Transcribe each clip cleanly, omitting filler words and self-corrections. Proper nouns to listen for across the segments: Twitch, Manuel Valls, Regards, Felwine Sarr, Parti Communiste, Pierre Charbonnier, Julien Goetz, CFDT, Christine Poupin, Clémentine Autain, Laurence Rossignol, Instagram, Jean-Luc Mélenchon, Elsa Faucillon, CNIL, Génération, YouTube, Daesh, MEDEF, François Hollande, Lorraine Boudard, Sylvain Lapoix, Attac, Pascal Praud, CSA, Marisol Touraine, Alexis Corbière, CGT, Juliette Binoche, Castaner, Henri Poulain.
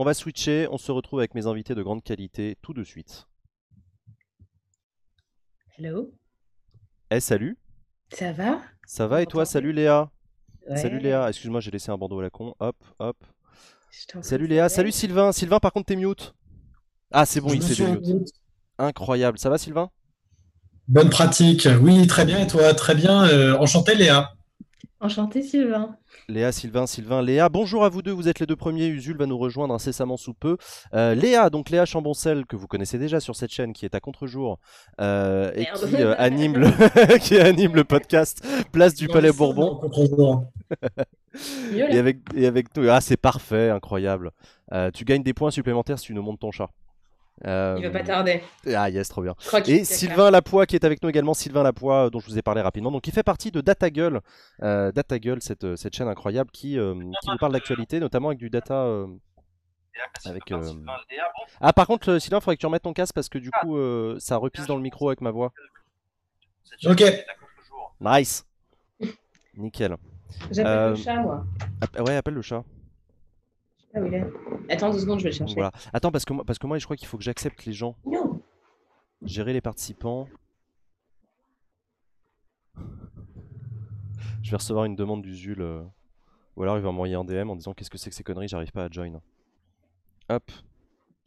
On va switcher, on se retrouve avec mes invités de grande qualité tout de suite. Hello. Eh, hey, salut. Ça va? Ça va et toi? Salut Léa. Ouais. Salut Léa, excuse-moi, j'ai laissé un bandeau à la con. Hop, hop. Salut Léa, salut Sylvain. Sylvain, par contre, t'es mute. Ah, c'est bon, il s'est mute. Incroyable. Ça va Sylvain? Bonne pratique. Oui, très bien. Et toi? Très bien. Enchanté Léa. Enchanté Sylvain. Léa, Sylvain, Sylvain, Léa. Bonjour à vous deux, vous êtes les deux premiers. Usul va nous rejoindre incessamment sous peu. Léa Chamboncel, que vous connaissez déjà sur cette chaîne, qui est à contre-jour et qui, anime le... qui anime le podcast Place du Palais Bourbon. et avec nous. Ah, c'est parfait, incroyable. Tu gagnes des points supplémentaires si tu nous montres ton chat. Il va pas tarder. Ah yes, trop bien. Et Sylvain Lapoix qui est avec nous également, Sylvain Lapoix dont je vous ai parlé rapidement, donc qui fait partie de Data Gueule, cette chaîne incroyable qui nous parle d'actualité, notamment avec du data. Ah par contre Sylvain, il faudrait que tu remettes ton casque parce que du coup ça repisse dans le micro avec ma voix. Ok. Nice. Nickel. J'appelle le chat moi. Ouais, appelle le chat. Ah oui, là. Attends 2 secondes, je vais le chercher. Voilà. Attends, parce que moi, je crois qu'il faut que j'accepte les gens. Non. Gérer les participants. Je vais recevoir une demande d'Usul. Ou alors il va m'envoyer un DM en disant qu'est-ce que c'est que ces conneries, j'arrive pas à join. Hop.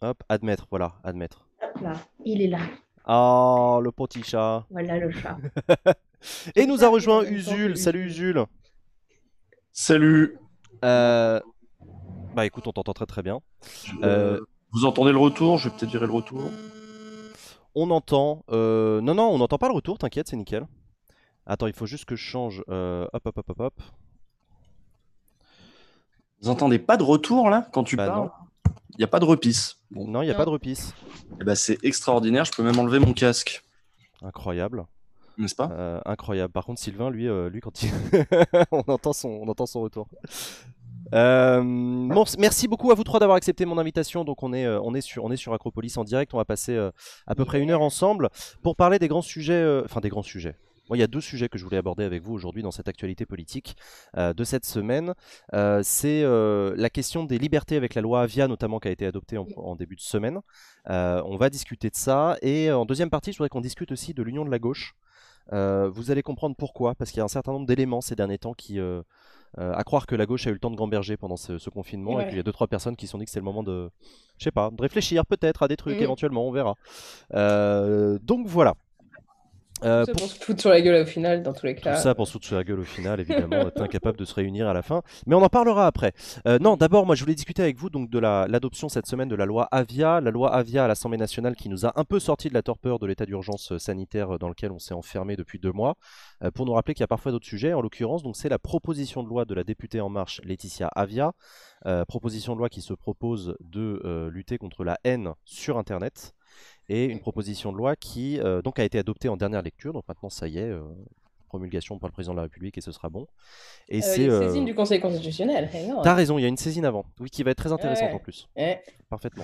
Hop, admettre, voilà, admettre. Hop là, il est là. Oh, le petit chat. Voilà le chat. Et nous a rejoint Usul. Salut Usul. Salut. Bah écoute, on t'entend très bien. Vous entendez le retour? Je vais peut-être virer le retour. On entend... Non, on n'entend pas le retour, t'inquiète, c'est nickel. Attends, il faut juste que je change... Hop. Vous entendez pas de retour, là, quand tu parles? Il n'y a pas de repisse. Bon. Non, il n'y a pas de repisse. Et bah, c'est extraordinaire, je peux même enlever mon casque. Incroyable. N'est-ce pas? Incroyable. Par contre, Sylvain, lui quand il... on entend son retour. Bon, merci beaucoup à vous trois d'avoir accepté mon invitation. Donc on est sur Acropolis en direct. On va passer à peu près 1 heure ensemble pour parler des grands sujets. Enfin des grands sujets. Moi, il y a 2 sujets que je voulais aborder avec vous aujourd'hui dans cette actualité politique de cette semaine. C'est la question des libertés avec la loi Avia, notamment, qui a été adoptée en début de semaine. On va discuter de ça. Et en deuxième partie, je voudrais qu'on discute aussi de l'union de la gauche. Vous allez comprendre pourquoi, parce qu'il y a un certain nombre d'éléments ces derniers temps qui... à croire que la gauche a eu le temps de gamberger pendant ce confinement, ouais. Et qu'il y a 2-3 personnes qui se sont dit que c'est le moment de, je sais pas, de réfléchir peut-être à des trucs éventuellement, on verra. Donc voilà. Tout ça pour se foutre sur la gueule au final, dans tous les cas. Tout ça pour se foutre sur la gueule au final, évidemment, être incapable de se réunir à la fin. Mais on en parlera après. Non, d'abord, moi, je voulais discuter avec vous donc de l'adoption cette semaine de la loi Avia. La loi Avia à l'Assemblée nationale qui nous a un peu sorti de la torpeur de l'état d'urgence sanitaire dans lequel on s'est enfermé depuis 2 mois. Pour nous rappeler qu'il y a parfois d'autres sujets, en l'occurrence, donc c'est la proposition de loi de la députée En Marche, Laetitia Avia. Proposition de loi qui se propose de lutter contre la haine sur Internet. Et une proposition de loi qui donc a été adoptée en dernière lecture, donc maintenant ça y est, promulgation par le président de la République et ce sera bon. Et c'est une saisine du Conseil constitutionnel. T'as raison, il y a une saisine avant, oui, qui va être très intéressante en plus. Ouais. Parfaitement.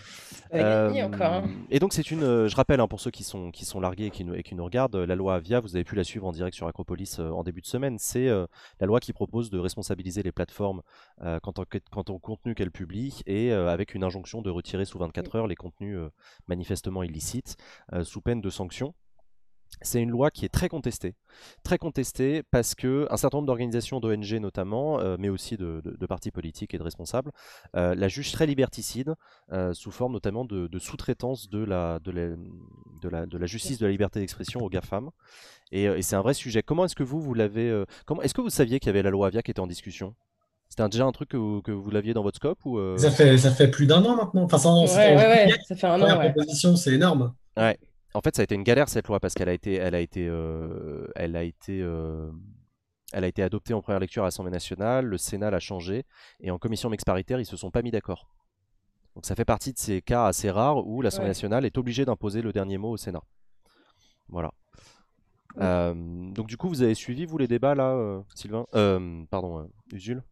Encore, hein. Et donc c'est une, je rappelle pour ceux qui sont largués et qui nous regardent, la loi Avia, vous avez pu la suivre en direct sur Acropolis en début de semaine, c'est la loi qui propose de responsabiliser les plateformes quant au contenu qu'elles publient et avec une injonction de retirer sous 24 heures les contenus manifestement illicites sous peine de sanctions. C'est une loi qui est très contestée parce qu'un certain nombre d'organisations, d'ONG notamment, mais aussi de partis politiques et de responsables, la jugent très liberticide, sous forme notamment de sous-traitance de la justice de la liberté d'expression aux GAFAM. Et c'est un vrai sujet. Comment est-ce que vous l'avez... est-ce que vous saviez qu'il y avait la loi Avia qui était en discussion ? C'était déjà un truc que vous l'aviez dans votre scope ou ça fait plus d'1 an maintenant. Enfin, ça fait 1 an. La proposition, c'est énorme. Ouais. En fait, ça a été une galère cette loi parce qu'elle a été adoptée en première lecture à l'Assemblée nationale, le Sénat l'a changée et en commission mixte paritaire, ils se sont pas mis d'accord. Donc ça fait partie de ces cas assez rares où l'Assemblée nationale est obligée d'imposer le dernier mot au Sénat. Voilà. Ouais. Donc du coup, vous avez suivi vous les débats là, Sylvain, Usul?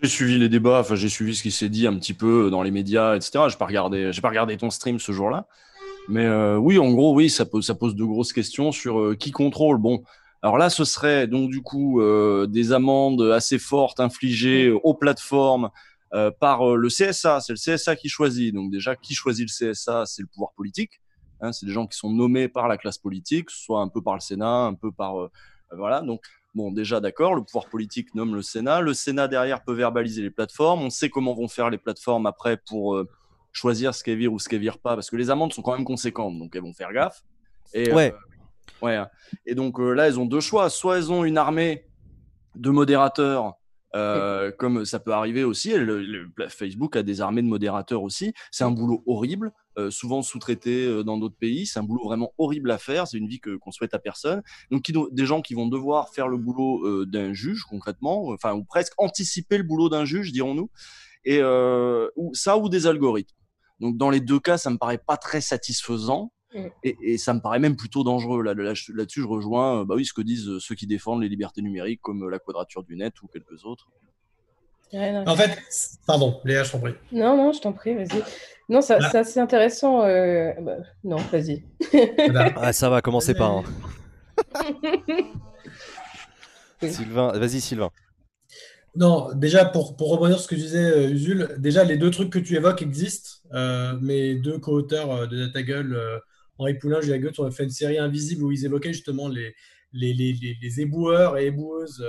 J'ai suivi les débats. Enfin, j'ai suivi ce qui s'est dit un petit peu dans les médias, etc. J'ai pas regardé ton stream ce jour-là. Mais oui, en gros, oui, ça pose de grosses questions sur qui contrôle. Bon, alors là, ce serait donc du coup des amendes assez fortes infligées aux plateformes par le CSA. C'est le CSA qui choisit. Donc déjà, qui choisit le CSA? C'est le pouvoir politique. Hein, c'est des gens qui sont nommés par la classe politique, soit un peu par le Sénat, un peu par… voilà, donc… Bon, déjà, d'accord, le pouvoir politique nomme le Sénat derrière peut verbaliser les plateformes, on sait comment vont faire les plateformes après pour choisir ce qu'elles virent ou ce qu'elles virent pas, parce que les amendes sont quand même conséquentes, donc elles vont faire gaffe. Et, ouais. Ouais. Et donc là, elles ont deux choix, soit elles ont une armée de modérateurs, ouais. Comme ça peut arriver aussi, le Facebook a des armées de modérateurs aussi, c'est un boulot horrible. Souvent sous-traité dans d'autres pays, c'est un boulot vraiment horrible à faire, c'est une vie qu'on souhaite à personne. Donc des gens qui vont devoir faire le boulot d'un juge concrètement, enfin ou presque anticiper le boulot d'un juge, dirons-nous, et ça ou des algorithmes. Donc dans les deux cas, ça me paraît pas très satisfaisant et ça me paraît même plutôt dangereux. Là-dessus, je rejoins bah oui ce que disent ceux qui défendent les libertés numériques comme la Quadrature du Net ou quelques autres. Ouais, non, en fait, pardon, Léa, je t'en prie. Non, je t'en prie, vas-y. Non, ça, c'est assez intéressant. Bah, non, vas-y. Ah, ça va, commencez pas. Hein. Sylvain, vas-y, Sylvain. Non, déjà, pour rebondir sur ce que disait Usul, déjà, les deux trucs que tu évoques existent. Mes deux co-auteurs de Data Gueule, Henri Poulain, Juliette Binoche, ont fait une série invisible où ils évoquaient justement les éboueurs et éboueuses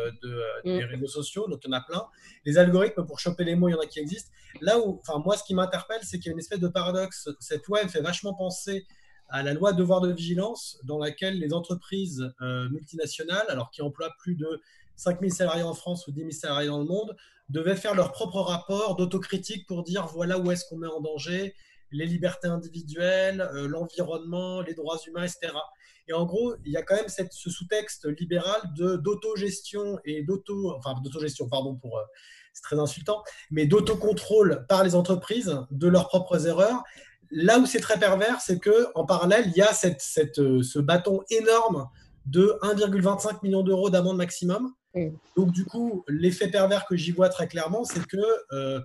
des réseaux sociaux, donc il y en a plein. Les algorithmes pour choper les mots, il y en a qui existent. Là où, enfin, moi, ce qui m'interpelle, c'est qu'il y a une espèce de paradoxe. Cette loi, elle fait vachement penser à la loi devoir de vigilance, dans laquelle les entreprises multinationales, alors qui emploient plus de 5 000 salariés en France ou 10 000 salariés dans le monde, devaient faire leur propre rapport d'autocritique pour dire voilà où est-ce qu'on met en danger les libertés individuelles, l'environnement, les droits humains, etc. Et en gros, il y a quand même ce sous-texte libéral d'autogestion et d'autogestion, pardon, c'est très insultant, mais d'autocontrôle par les entreprises de leurs propres erreurs. Là où c'est très pervers, c'est qu'en parallèle, il y a ce bâton énorme de 1,25 million d'euros d'amende maximum. Donc du coup, l'effet pervers que j'y vois très clairement, c'est que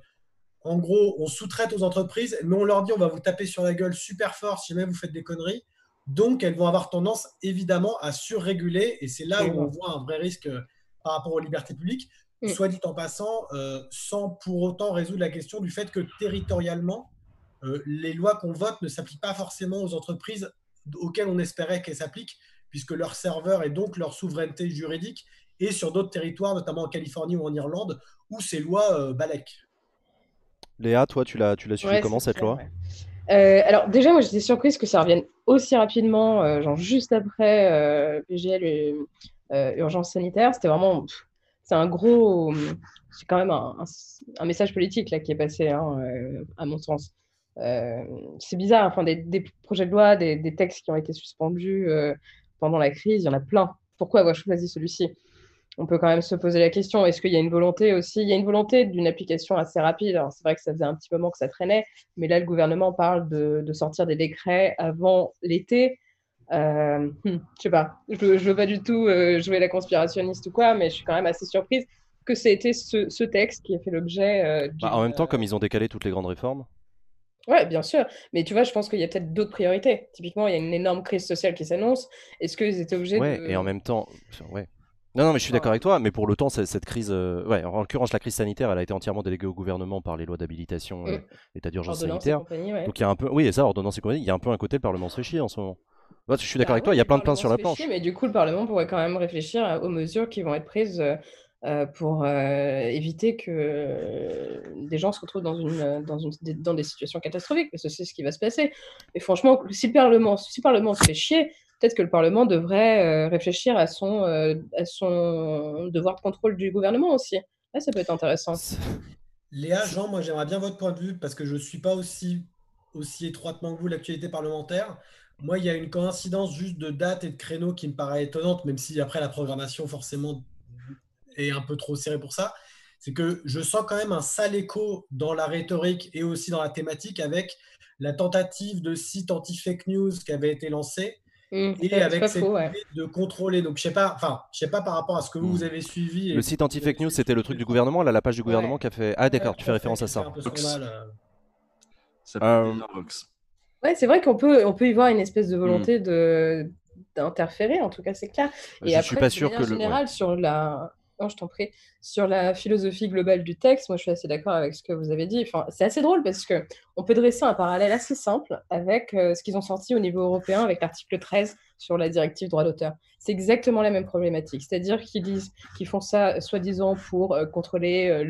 en gros, on sous-traite aux entreprises, mais on leur dit on va vous taper sur la gueule super fort si jamais vous faites des conneries. Donc, elles vont avoir tendance, évidemment, à surréguler. Et c'est là où on voit un vrai risque par rapport aux libertés publiques. Soit dit en passant, sans pour autant résoudre la question du fait que territorialement, les lois qu'on vote ne s'appliquent pas forcément aux entreprises auxquelles on espérait qu'elles s'appliquent, puisque leur serveur et donc leur souveraineté juridique est sur d'autres territoires, notamment en Californie ou en Irlande, où ces lois balèquent. Léa, toi, tu l'as suivi comment cette loi ? Alors déjà, moi, j'étais surprise que ça revienne aussi rapidement, genre juste après PGL et urgence sanitaire. C'était vraiment, c'est un gros, c'est quand même un message politique là qui est passé, hein, à mon sens. C'est bizarre, enfin des projets de loi, des textes qui ont été suspendus pendant la crise, il y en a plein. Pourquoi avoir choisi celui-ci ? On peut quand même se poser la question, est-ce qu'il y a une volonté aussi ? Il y a une volonté d'une application assez rapide. Alors, c'est vrai que ça faisait un petit moment que ça traînait, mais là, le gouvernement parle de sortir des décrets avant l'été. Je sais pas, je ne veux pas du tout jouer la conspirationniste ou quoi, mais je suis quand même assez surprise que ça ait été ce texte qui a fait l'objet… en même temps, comme ils ont décalé toutes les grandes réformes. Oui, bien sûr. Mais tu vois, je pense qu'il y a peut-être d'autres priorités. Typiquement, il y a une énorme crise sociale qui s'annonce. Est-ce qu'ils étaient obligés de… Oui, et en même temps… Ouais. Non, mais je suis d'accord avec toi, mais pour le temps, cette crise, en l'occurrence, la crise sanitaire, elle a été entièrement déléguée au gouvernement par les lois d'habilitation, l'état d'urgence sanitaire. Donc il y a un peu, ordonnance et compagnie, il y a un peu un côté le Parlement se fait chier en ce moment. Bah, je suis d'accord avec toi, il y a plein de plans sur la planche. Mais du coup, le Parlement pourrait quand même réfléchir aux mesures qui vont être prises pour éviter que des gens se retrouvent dans des situations catastrophiques, parce que c'est ce qui va se passer. Et franchement, si le Parlement se fait chier, peut-être que le Parlement devrait réfléchir à son devoir de contrôle du gouvernement aussi. Là, ça peut être intéressant. Léa, Jean, moi, j'aimerais bien votre point de vue parce que je ne suis pas aussi étroitement que vous l'actualité parlementaire. Moi, il y a une coïncidence juste de date et de créneau qui me paraît étonnante, même si après la programmation, forcément, est un peu trop serrée pour ça. C'est que je sens quand même un sale écho dans la rhétorique et aussi dans la thématique avec la tentative de site anti-fake news qui avait été lancée. Et avec cette idée de contrôler, donc je sais pas par rapport à ce que vous avez suivi. Le site anti-fake news, c'était le truc du gouvernement, là la page du gouvernement qui a fait. Ah d'accord, tu fais référence à ça. Ouais, c'est vrai qu'on peut y voir une espèce de volonté d'interférer, en tout cas c'est clair. Et je suis pas sûr que le. En général, sur la. Non, je t'en prie. Sur la philosophie globale du texte, moi je suis assez d'accord avec ce que vous avez dit. Enfin, c'est assez drôle parce qu'on peut dresser un parallèle assez simple avec ce qu'ils ont sorti au niveau européen avec l'article 13 sur la directive droit d'auteur. C'est exactement la même problématique, c'est-à-dire qu'ils disent qu'ils font ça soi-disant pour contrôler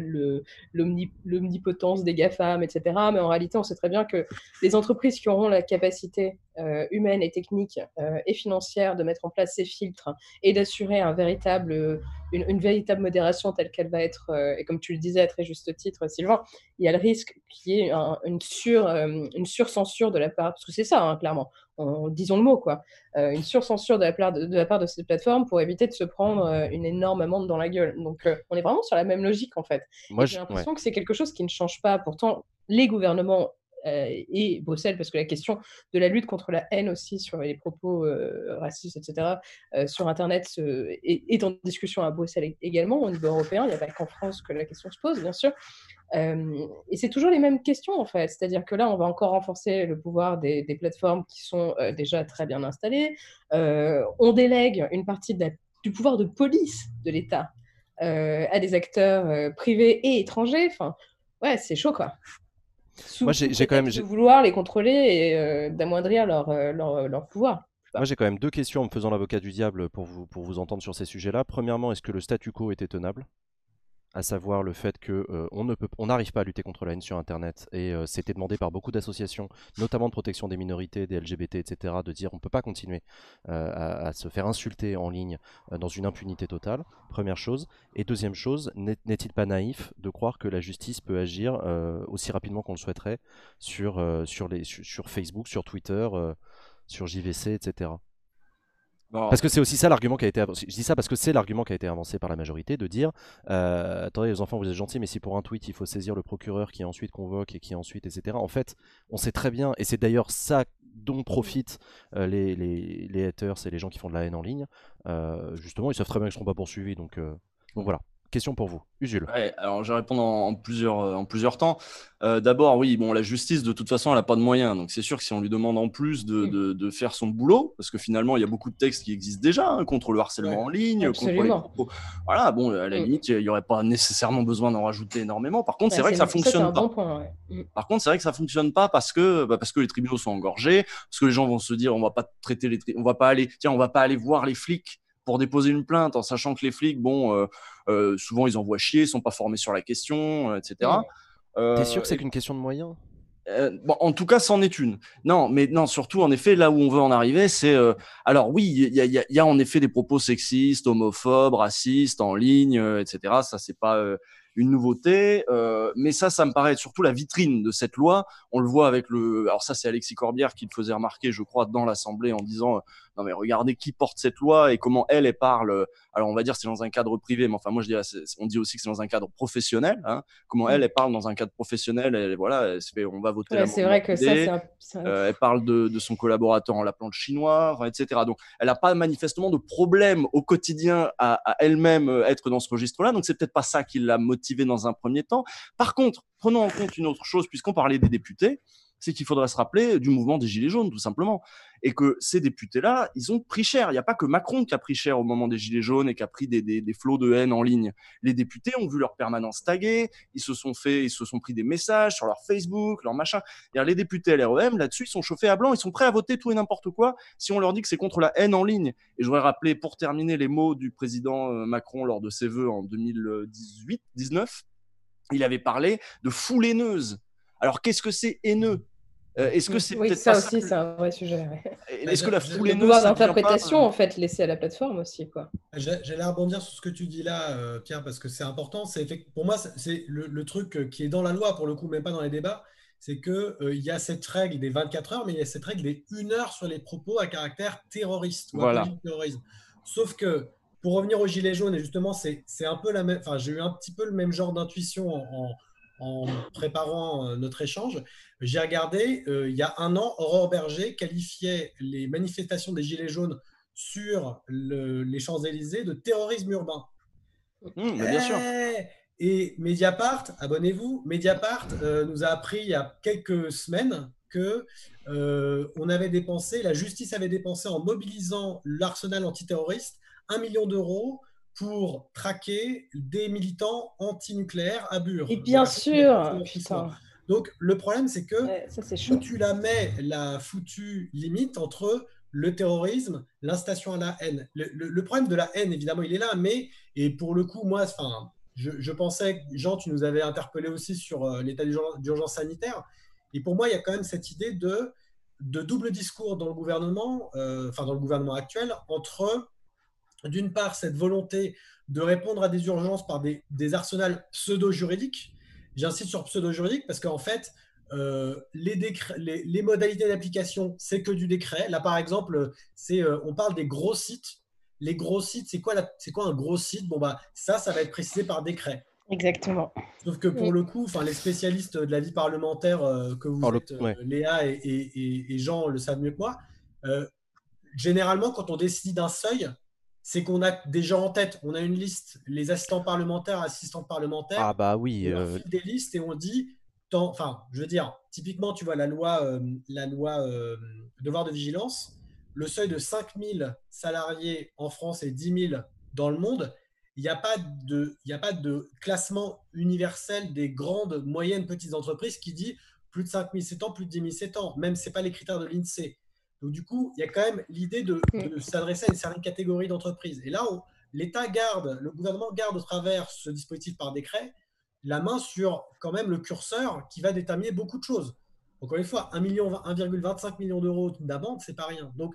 l'omnipotence des GAFAM, etc. Mais en réalité, on sait très bien que les entreprises qui auront la capacité humaine et technique et financière de mettre en place ces filtres et d'assurer un véritable, une véritable modération telle qu'elle va être, et comme tu le disais à très juste titre, Sylvain, il y a le risque qu'il y ait une surcensure de la part, parce que c'est ça, hein, clairement, disons le mot, quoi, une surcensure de la part de ces plateformes pour éviter de se prendre une énorme amende dans la gueule. Donc, on est vraiment sur la même logique, en fait. Moi, j'ai l'impression que c'est quelque chose qui ne change pas. Pourtant, les gouvernements et Bruxelles, parce que la question de la lutte contre la haine aussi sur les propos racistes, etc., sur Internet est en discussion à Bruxelles également, au niveau européen. Il n'y a pas qu'en France que la question se pose, bien sûr. Et c'est toujours les mêmes questions, en fait. C'est-à-dire que là, on va encore renforcer le pouvoir des plateformes qui sont déjà très bien installées. On délègue une partie du pouvoir de police de l'État à des acteurs privés et étrangers. Enfin, ouais, c'est chaud, quoi. Moi, j'ai quand même de vouloir les contrôler et d'amoindrir leur pouvoir. Moi, j'ai quand même deux questions en me faisant l'avocat du diable pour vous entendre sur ces sujets-là. Premièrement, est-ce que le statu quo était tenable ? À savoir le fait qu'on n'arrive pas à lutter contre la haine sur Internet. Et c'était demandé par beaucoup d'associations, notamment de protection des minorités, des LGBT, etc., de dire on ne peut pas continuer à se faire insulter en ligne dans une impunité totale, première chose. Et deuxième chose, n'est-il pas naïf de croire que la justice peut agir aussi rapidement qu'on le souhaiterait sur Facebook, sur Twitter, sur JVC, etc. Bon. Parce que c'est aussi ça l'argument qui a été avancé. Je dis ça parce que c'est l'argument qui a été avancé par la majorité de dire attendez les enfants, vous êtes gentils, mais si pour un tweet il faut saisir le procureur qui ensuite convoque et qui ensuite, etc. En fait, on sait très bien, et c'est d'ailleurs ça dont profitent les haters et les gens qui font de la haine en ligne. Justement, ils savent très bien qu'ils seront pas poursuivis. Donc voilà. Question pour vous, Usul. Ouais, alors je vais répondre en plusieurs temps. D'abord, oui, bon, la justice, de toute façon, elle n'a pas de moyens. Donc c'est sûr que si on lui demande en plus de faire son boulot, parce que finalement, il y a beaucoup de textes qui existent déjà, hein, contre le harcèlement en ligne. Absolument. Contre les... Voilà, bon, à la limite, il n'y aurait pas nécessairement besoin d'en rajouter énormément. Par contre, c'est vrai que ça ne fonctionne pas. Bon point, ouais. Par contre, c'est vrai que ça ne fonctionne pas parce que les tribunaux sont engorgés, parce que les gens vont se dire, on va pas aller voir les flics pour déposer une plainte, en sachant que les flics, souvent ils envoient chier, ils sont pas formés sur la question, etc. T'es sûr que c'est qu'une question de moyens ? En tout cas, c'en est une. Non, surtout, en effet, là où on veut en arriver, c'est... alors oui, il y a en effet des propos sexistes, homophobes, racistes, en ligne, etc. Ça, c'est pas... une nouveauté, mais ça me paraît être surtout la vitrine de cette loi. On le voit avec alors ça, c'est Alexis Corbière qui le faisait remarquer, je crois, dans l'Assemblée en disant non mais regardez qui porte cette loi et comment elle parle. Alors on va dire c'est dans un cadre privé, mais enfin moi je dirais, on dit aussi que c'est dans un cadre professionnel. Hein, comment elle parle dans un cadre professionnel, et voilà, on va voter. Ouais, c'est vrai que elle parle de son collaborateur en l'appelant le chinois, etc. Donc elle n'a pas manifestement de problème au quotidien à elle-même être dans ce registre-là. Donc c'est peut-être pas ça qui la motive dans un premier temps. Par contre, prenons en compte une autre chose, puisqu'on parlait des députés, c'est qu'il faudrait se rappeler du mouvement des Gilets jaunes, tout simplement. Et que ces députés-là, ils ont pris cher. Il n'y a pas que Macron qui a pris cher au moment des Gilets jaunes et qui a pris des flots de haine en ligne. Les députés ont vu leur permanence taguée, ils se sont pris des messages sur leur Facebook, leur machin. Les députés LREM, là-dessus, ils sont chauffés à blanc, ils sont prêts à voter tout et n'importe quoi si on leur dit que c'est contre la haine en ligne. Et je voudrais rappeler, pour terminer, les mots du président Macron lors de ses vœux en 2018-19. Il avait parlé de foule haineuse. Alors, qu'est-ce que c'est haineux ? Est-ce que c'est peut-être ça aussi, c'est un vrai sujet. Ouais. Est-ce que la foule haineuse, pouvoir d'interprétation, en fait, laissé à la plateforme aussi, quoi. J'allais rebondir sur ce que tu dis là, Pierre, parce que c'est important. Pour moi, c'est le truc qui est dans la loi, pour le coup, même pas dans les débats, c'est que il y a cette règle des 24 heures, mais il y a cette règle des 1 heure sur les propos à caractère terroriste. Voilà. Terrorisme. Sauf que, pour revenir aux Gilets jaunes, et justement, c'est un peu la même. Enfin, j'ai eu un petit peu le même genre d'intuition en préparant notre échange. J'ai regardé, il y a un an, Aurore Berger qualifiait les manifestations des Gilets jaunes sur les Champs-Élysées de terrorisme urbain. Bien sûr. Et Mediapart, abonnez-vous, Mediapart nous a appris il y a quelques semaines que la justice avait dépensé en mobilisant l'arsenal antiterroriste 1 million d'euros pour traquer des militants anti-nucléaires à Bure. Et bien sûr, putain. Donc, le problème, c'est que ça, c'est chaud. Tu la mets la foutue limite entre le terrorisme, l'incitation à la haine. Le problème de la haine, évidemment, il est là, mais, et pour le coup, moi, je pensais, Jean, tu nous avais interpellé aussi sur l'état d'urgence sanitaire, et pour moi, il y a quand même cette idée de double discours dans le gouvernement, dans le gouvernement actuel, entre, d'une part, cette volonté de répondre à des urgences par des arsenals pseudo-juridiques. J'insiste sur pseudo-juridique parce qu'en fait, les modalités d'application, c'est que du décret. Là, par exemple, on parle des gros sites. Les gros sites, c'est quoi un gros site? Bon, bah, ça va être précisé par décret. Exactement. Sauf que pour le coup, les spécialistes de la vie parlementaire que vous êtes, Léa et Jean, le savent mieux que moi, généralement, quand on décide d'un seuil, c'est qu'on a déjà en tête, on a une liste, les assistantes parlementaires, ah bah oui, on file des listes et on dit, je veux dire, typiquement, tu vois, la loi devoir de vigilance, le seuil de 5000 salariés en France et 10 000 dans le monde, il n'y a pas de classement universel des grandes, moyennes, petites entreprises qui dit plus de 5 000 7 ans, plus de 10 000 7 ans, même ce n'est pas les critères de l'INSEE. Donc, du coup, il y a quand même l'idée de s'adresser à une certaine catégorie d'entreprises. Et là, l'État garde, le gouvernement garde au travers ce dispositif par décret, la main sur quand même le curseur qui va déterminer beaucoup de choses. Encore une fois, 1,25 million d'euros d'amende, ce n'est pas rien. Donc,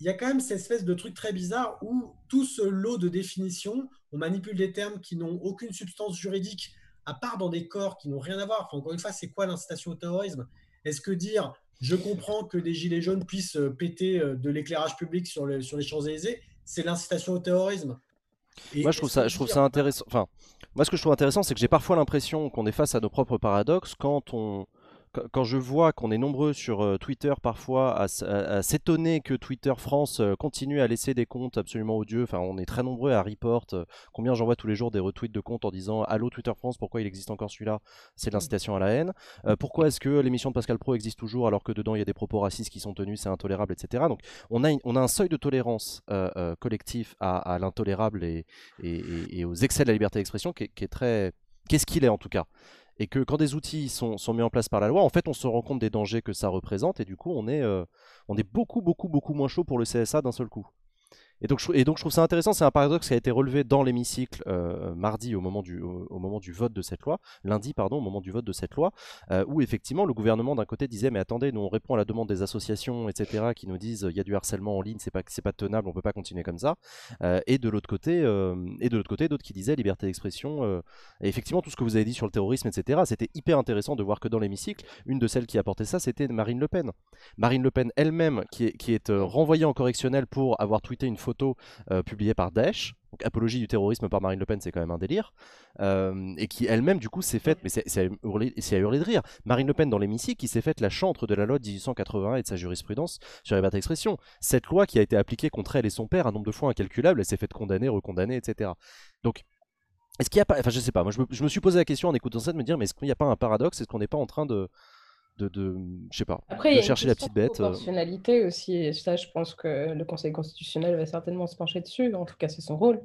il y a quand même cette espèce de truc très bizarre où tout ce lot de définitions, on manipule des termes qui n'ont aucune substance juridique, à part dans des corps qui n'ont rien à voir. Enfin, encore une fois, c'est quoi l'incitation au terrorisme? Est-ce que dire... Je comprends que des gilets jaunes puissent péter de l'éclairage public sur les Champs-Élysées, c'est l'incitation au terrorisme. Et moi, je trouve ça intéressant. Enfin, moi, ce que je trouve intéressant, c'est que j'ai parfois l'impression qu'on est face à nos propres paradoxes quand je vois qu'on est nombreux sur Twitter parfois à s'étonner que Twitter France continue à laisser des comptes absolument odieux. Enfin, on est très nombreux à report. Combien j'envoie tous les jours des retweets de comptes en disant « Allô Twitter France, pourquoi il existe encore celui-là? C'est de l'incitation à la haine. Pourquoi est-ce que l'émission de Pascal Praud existe toujours alors que dedans il y a des propos racistes qui sont tenus, c'est intolérable, etc. » Donc on a un seuil de tolérance collectif à l'intolérable et aux excès de la liberté d'expression qui est très... Qu'est-ce qu'il est en tout cas ? Et que quand des outils sont mis en place par la loi, en fait, on se rend compte des dangers que ça représente, et du coup, on est beaucoup moins chaud pour le CSA d'un seul coup. Et donc, je trouve ça intéressant, c'est un paradoxe qui a été relevé dans l'hémicycle mardi au moment du vote de cette loi, où effectivement le gouvernement d'un côté disait mais attendez, nous on répond à la demande des associations, etc., qui nous disent il y a du harcèlement en ligne, c'est pas tenable, on peut pas continuer comme ça, et de l'autre côté, d'autres qui disaient liberté d'expression, et effectivement tout ce que vous avez dit sur le terrorisme, etc., c'était hyper intéressant de voir que dans l'hémicycle, une de celles qui apportait ça, c'était Marine Le Pen. Marine Le Pen elle-même, qui est renvoyée en correctionnel pour avoir tweeté une photo publiée par Daesh, donc apologie du terrorisme par Marine Le Pen, c'est quand même un délire, et qui elle-même du coup s'est faite, mais c'est à hurler de rire, Marine Le Pen dans l'hémicycle, qui s'est faite la chantre de la loi de 1881 et de sa jurisprudence sur la liberté d'expression. Cette loi qui a été appliquée contre elle et son père un nombre de fois incalculable, elle s'est faite condamner, recondamner, etc. Donc, est-ce qu'il n'y a pas, enfin je sais pas, moi je me suis posé la question en écoutant ça de me dire mais est-ce qu'il n'y a pas un paradoxe, est-ce qu'on n'est pas en train de je sais pas. Après, de chercher la petite bête. Proportionnalité aussi, et ça, je pense que le Conseil constitutionnel va certainement se pencher dessus. En tout cas, c'est son rôle.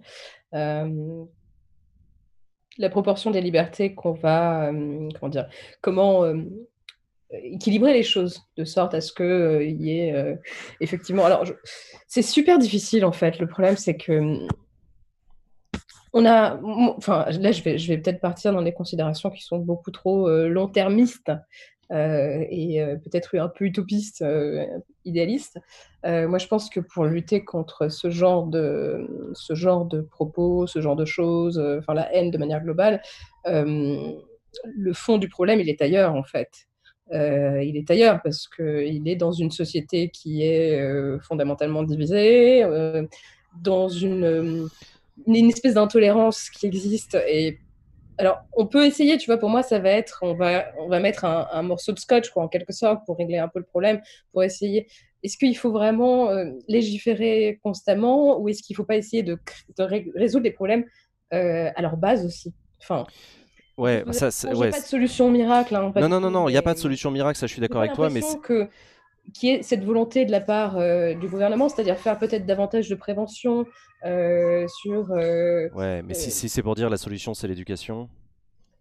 La proportion des libertés qu'on va, équilibrer les choses de sorte à ce que il y ait effectivement. Alors, c'est super difficile en fait. Le problème, c'est que là, je vais peut-être partir dans des considérations qui sont beaucoup trop long-termistes. Et peut-être un peu utopiste, idéaliste. Moi, je pense que pour lutter contre ce genre de propos, ce genre de choses, la haine de manière globale, le fond du problème, il est ailleurs, en fait. Il est ailleurs parce qu'il est dans une société qui est fondamentalement divisée, dans une espèce d'intolérance qui existe et alors, on peut essayer, tu vois, pour moi, ça va être, on va mettre un morceau de scotch, quoi, en quelque sorte, pour régler un peu le problème, pour essayer. Est-ce qu'il faut vraiment légiférer constamment ou est-ce qu'il ne faut pas essayer de résoudre les problèmes à leur base aussi enfin, ouais, ça, c'est, ouais. Pas de solution miracle. Hein, non, il n'y a pas de solution miracle, ça, je suis d'accord avec toi. Mais c'est... que qui est cette volonté de la part du gouvernement, c'est-à-dire faire peut-être davantage de prévention sur... ouais, mais si c'est pour dire la solution, c'est l'éducation,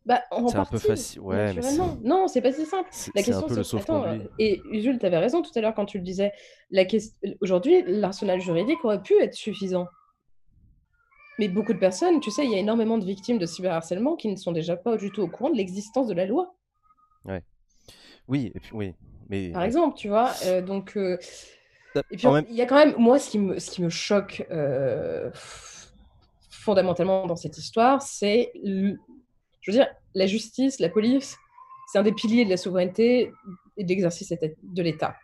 bah, c'est un peu facile. Ouais, mais non, c'est pas si simple. La question, c'est attends, et Usul, tu avais raison tout à l'heure quand tu le disais, aujourd'hui, l'arsenal juridique aurait pu être suffisant. Mais beaucoup de personnes, tu sais, il y a énormément de victimes de cyberharcèlement qui ne sont déjà pas du tout au courant de l'existence de la loi. Ouais. Oui, et puis oui. Mais... Par exemple, tu vois, donc... Et puis, il y a quand même, moi, ce qui me choque fondamentalement dans cette histoire, c'est, je veux dire, la justice, la police, c'est un des piliers de la souveraineté et de l'exercice de l'État,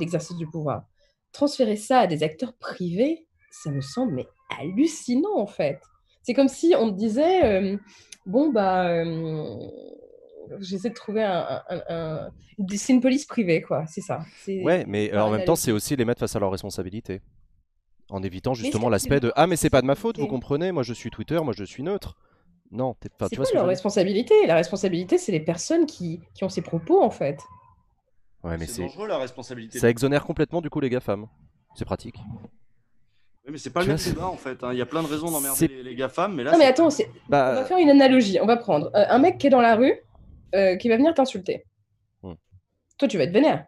d'exercice du pouvoir. Transférer ça à des acteurs privés, ça me semble mais hallucinant, en fait. C'est comme si on disait, j'essaie de trouver c'est une police privée, quoi, c'est ça. Ouais, mais en même temps, c'est aussi les mettre face à leurs responsabilités, en évitant justement l'aspect de « Ah, mais c'est pas de ma faute, vous comprenez, moi je suis Twitter, moi je suis neutre. » Non, t'es pas... C'est pas leur responsabilité. La responsabilité, c'est les personnes qui ont ces propos, en fait. Ouais, mais c'est dangereux, la responsabilité. Ça exonère complètement, du coup, les GAFAM. C'est pratique. Oui, mais c'est pas le même débat, en fait. Il y a plein de raisons d'emmerder les GAFAM, mais là... Non, mais attends, on va faire une analogie. On va prendre un mec qui est dans la rue... qui va venir t'insulter. Toi, tu vas être vénère.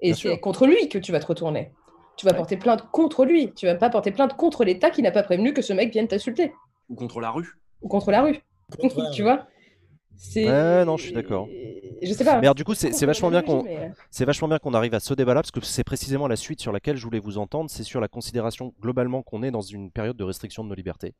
Et c'est contre lui que tu vas te retourner. Tu vas porter plainte contre lui. Tu vas pas porter plainte contre l'État qui n'a pas prévenu que ce mec vienne t'insulter. Ou contre la rue. Tu vois, non, je suis d'accord. Je sais pas. Mais alors, du coup, c'est vachement bien qu'on arrive à ce débat-là, parce que c'est précisément la suite sur laquelle je voulais vous entendre. C'est sur la considération globalement qu'on est dans une période de restriction de nos libertés.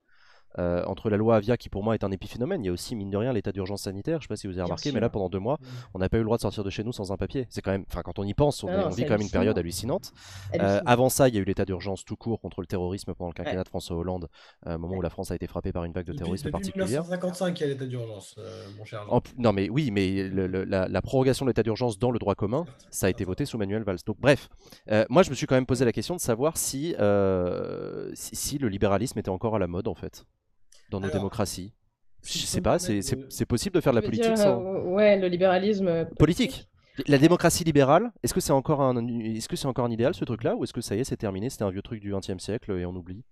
Entre la loi Avia qui pour moi est un épiphénomène, il y a aussi mine de rien l'état d'urgence sanitaire, je sais pas si vous avez remarqué, mais là pendant 2 mois on n'a pas eu le droit de sortir de chez nous sans un papier. C'est quand même, enfin quand on y pense, on vit quand même une période hallucinante. Avant ça il y a eu l'état d'urgence tout court contre le terrorisme pendant le quinquennat de François Hollande, moment où la France a été frappée par une vague de terrorisme particulière. Depuis 1955 il y a l'état d'urgence, mon cher Jean. Non mais oui, mais la prorogation de l'état d'urgence dans le droit commun, ça a été voté sous Manuel Valls. Donc bref, moi je me suis quand même posé la question de savoir si le libéralisme était encore à la mode en fait dans nos démocraties. Je sais pas, c'est possible de faire de la politique sans... Ouais, le libéralisme... Politique. La démocratie libérale, est-ce que c'est encore un idéal ce truc-là, ou est-ce que ça y est, c'est terminé, c'était un vieux truc du XXe siècle et on oublie?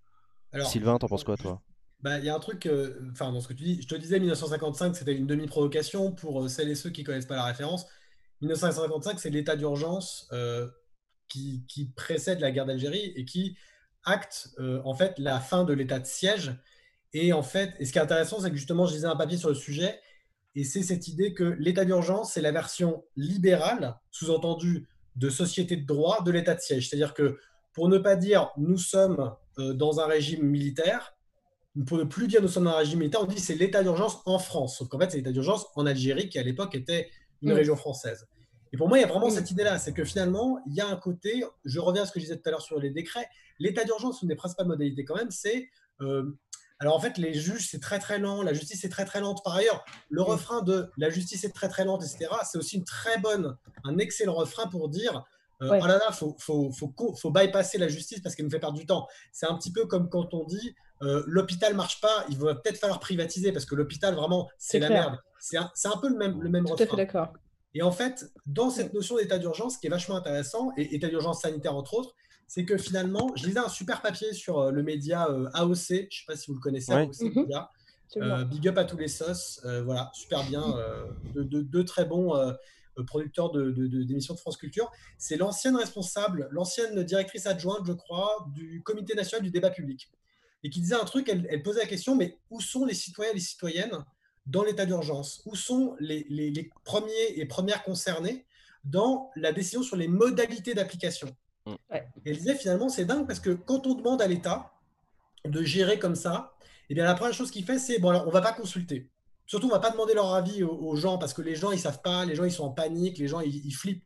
Alors, Sylvain, t'en penses quoi, toi? Bah, y a un truc, dans ce que tu dis, je te disais 1955, c'était une demi-provocation pour celles et ceux qui connaissent pas la référence. 1955, c'est l'état d'urgence qui précède la guerre d'Algérie et qui acte en fait la fin de l'état de siège. Et en fait, ce qui est intéressant, c'est que justement, je lisais un papier sur le sujet, et c'est cette idée que l'état d'urgence, c'est la version libérale, sous-entendue de société de droit, de l'état de siège. C'est-à-dire que pour ne pas dire « nous sommes dans un régime militaire », pour ne plus dire « nous sommes dans un régime militaire », on dit « c'est l'état d'urgence en France ». Sauf qu'en fait, c'est l'état d'urgence en Algérie, qui à l'époque était une région française. Et pour moi, il y a vraiment cette idée-là, c'est que finalement, il y a un côté, je reviens à ce que je disais tout à l'heure sur les décrets, l'état d'urgence, une des principales modalités quand même, c'est... Alors en fait, les juges, c'est très très lent, la justice est très très lente. Par ailleurs, le refrain de « la justice est très très lente », etc., c'est aussi un excellent refrain pour dire « oh là là, faut bypasser la justice parce qu'elle nous fait perdre du temps ». C'est un petit peu comme quand on dit « l'hôpital marche pas, il va peut-être falloir privatiser parce que l'hôpital, vraiment, c'est la merde ». C'est un peu le même refrain. Tout à fait d'accord. Et en fait, dans cette notion d'état d'urgence, qui est vachement intéressant, et état d'urgence sanitaire entre autres, c'est que finalement, je lisais un super papier sur le média AOC, je ne sais pas si vous le connaissez, AOC, média. Big up à tous les sauces, voilà, super bien, deux très bons producteurs d'émissions de France Culture. C'est l'ancienne responsable, l'ancienne directrice adjointe, je crois, du Comité national du débat public, et qui disait un truc, elle posait la question, mais où sont les citoyens et les citoyennes dans l'état d'urgence? Où sont les premiers et premières concernés dans la décision sur les modalités d'application? Et elle disait finalement c'est dingue parce que quand on demande à l'État de gérer comme ça, eh bien la première chose qu'il fait c'est bon alors on va pas consulter, surtout on va pas demander leur avis aux gens parce que les gens ils savent pas, les gens ils sont en panique, les gens ils flippent.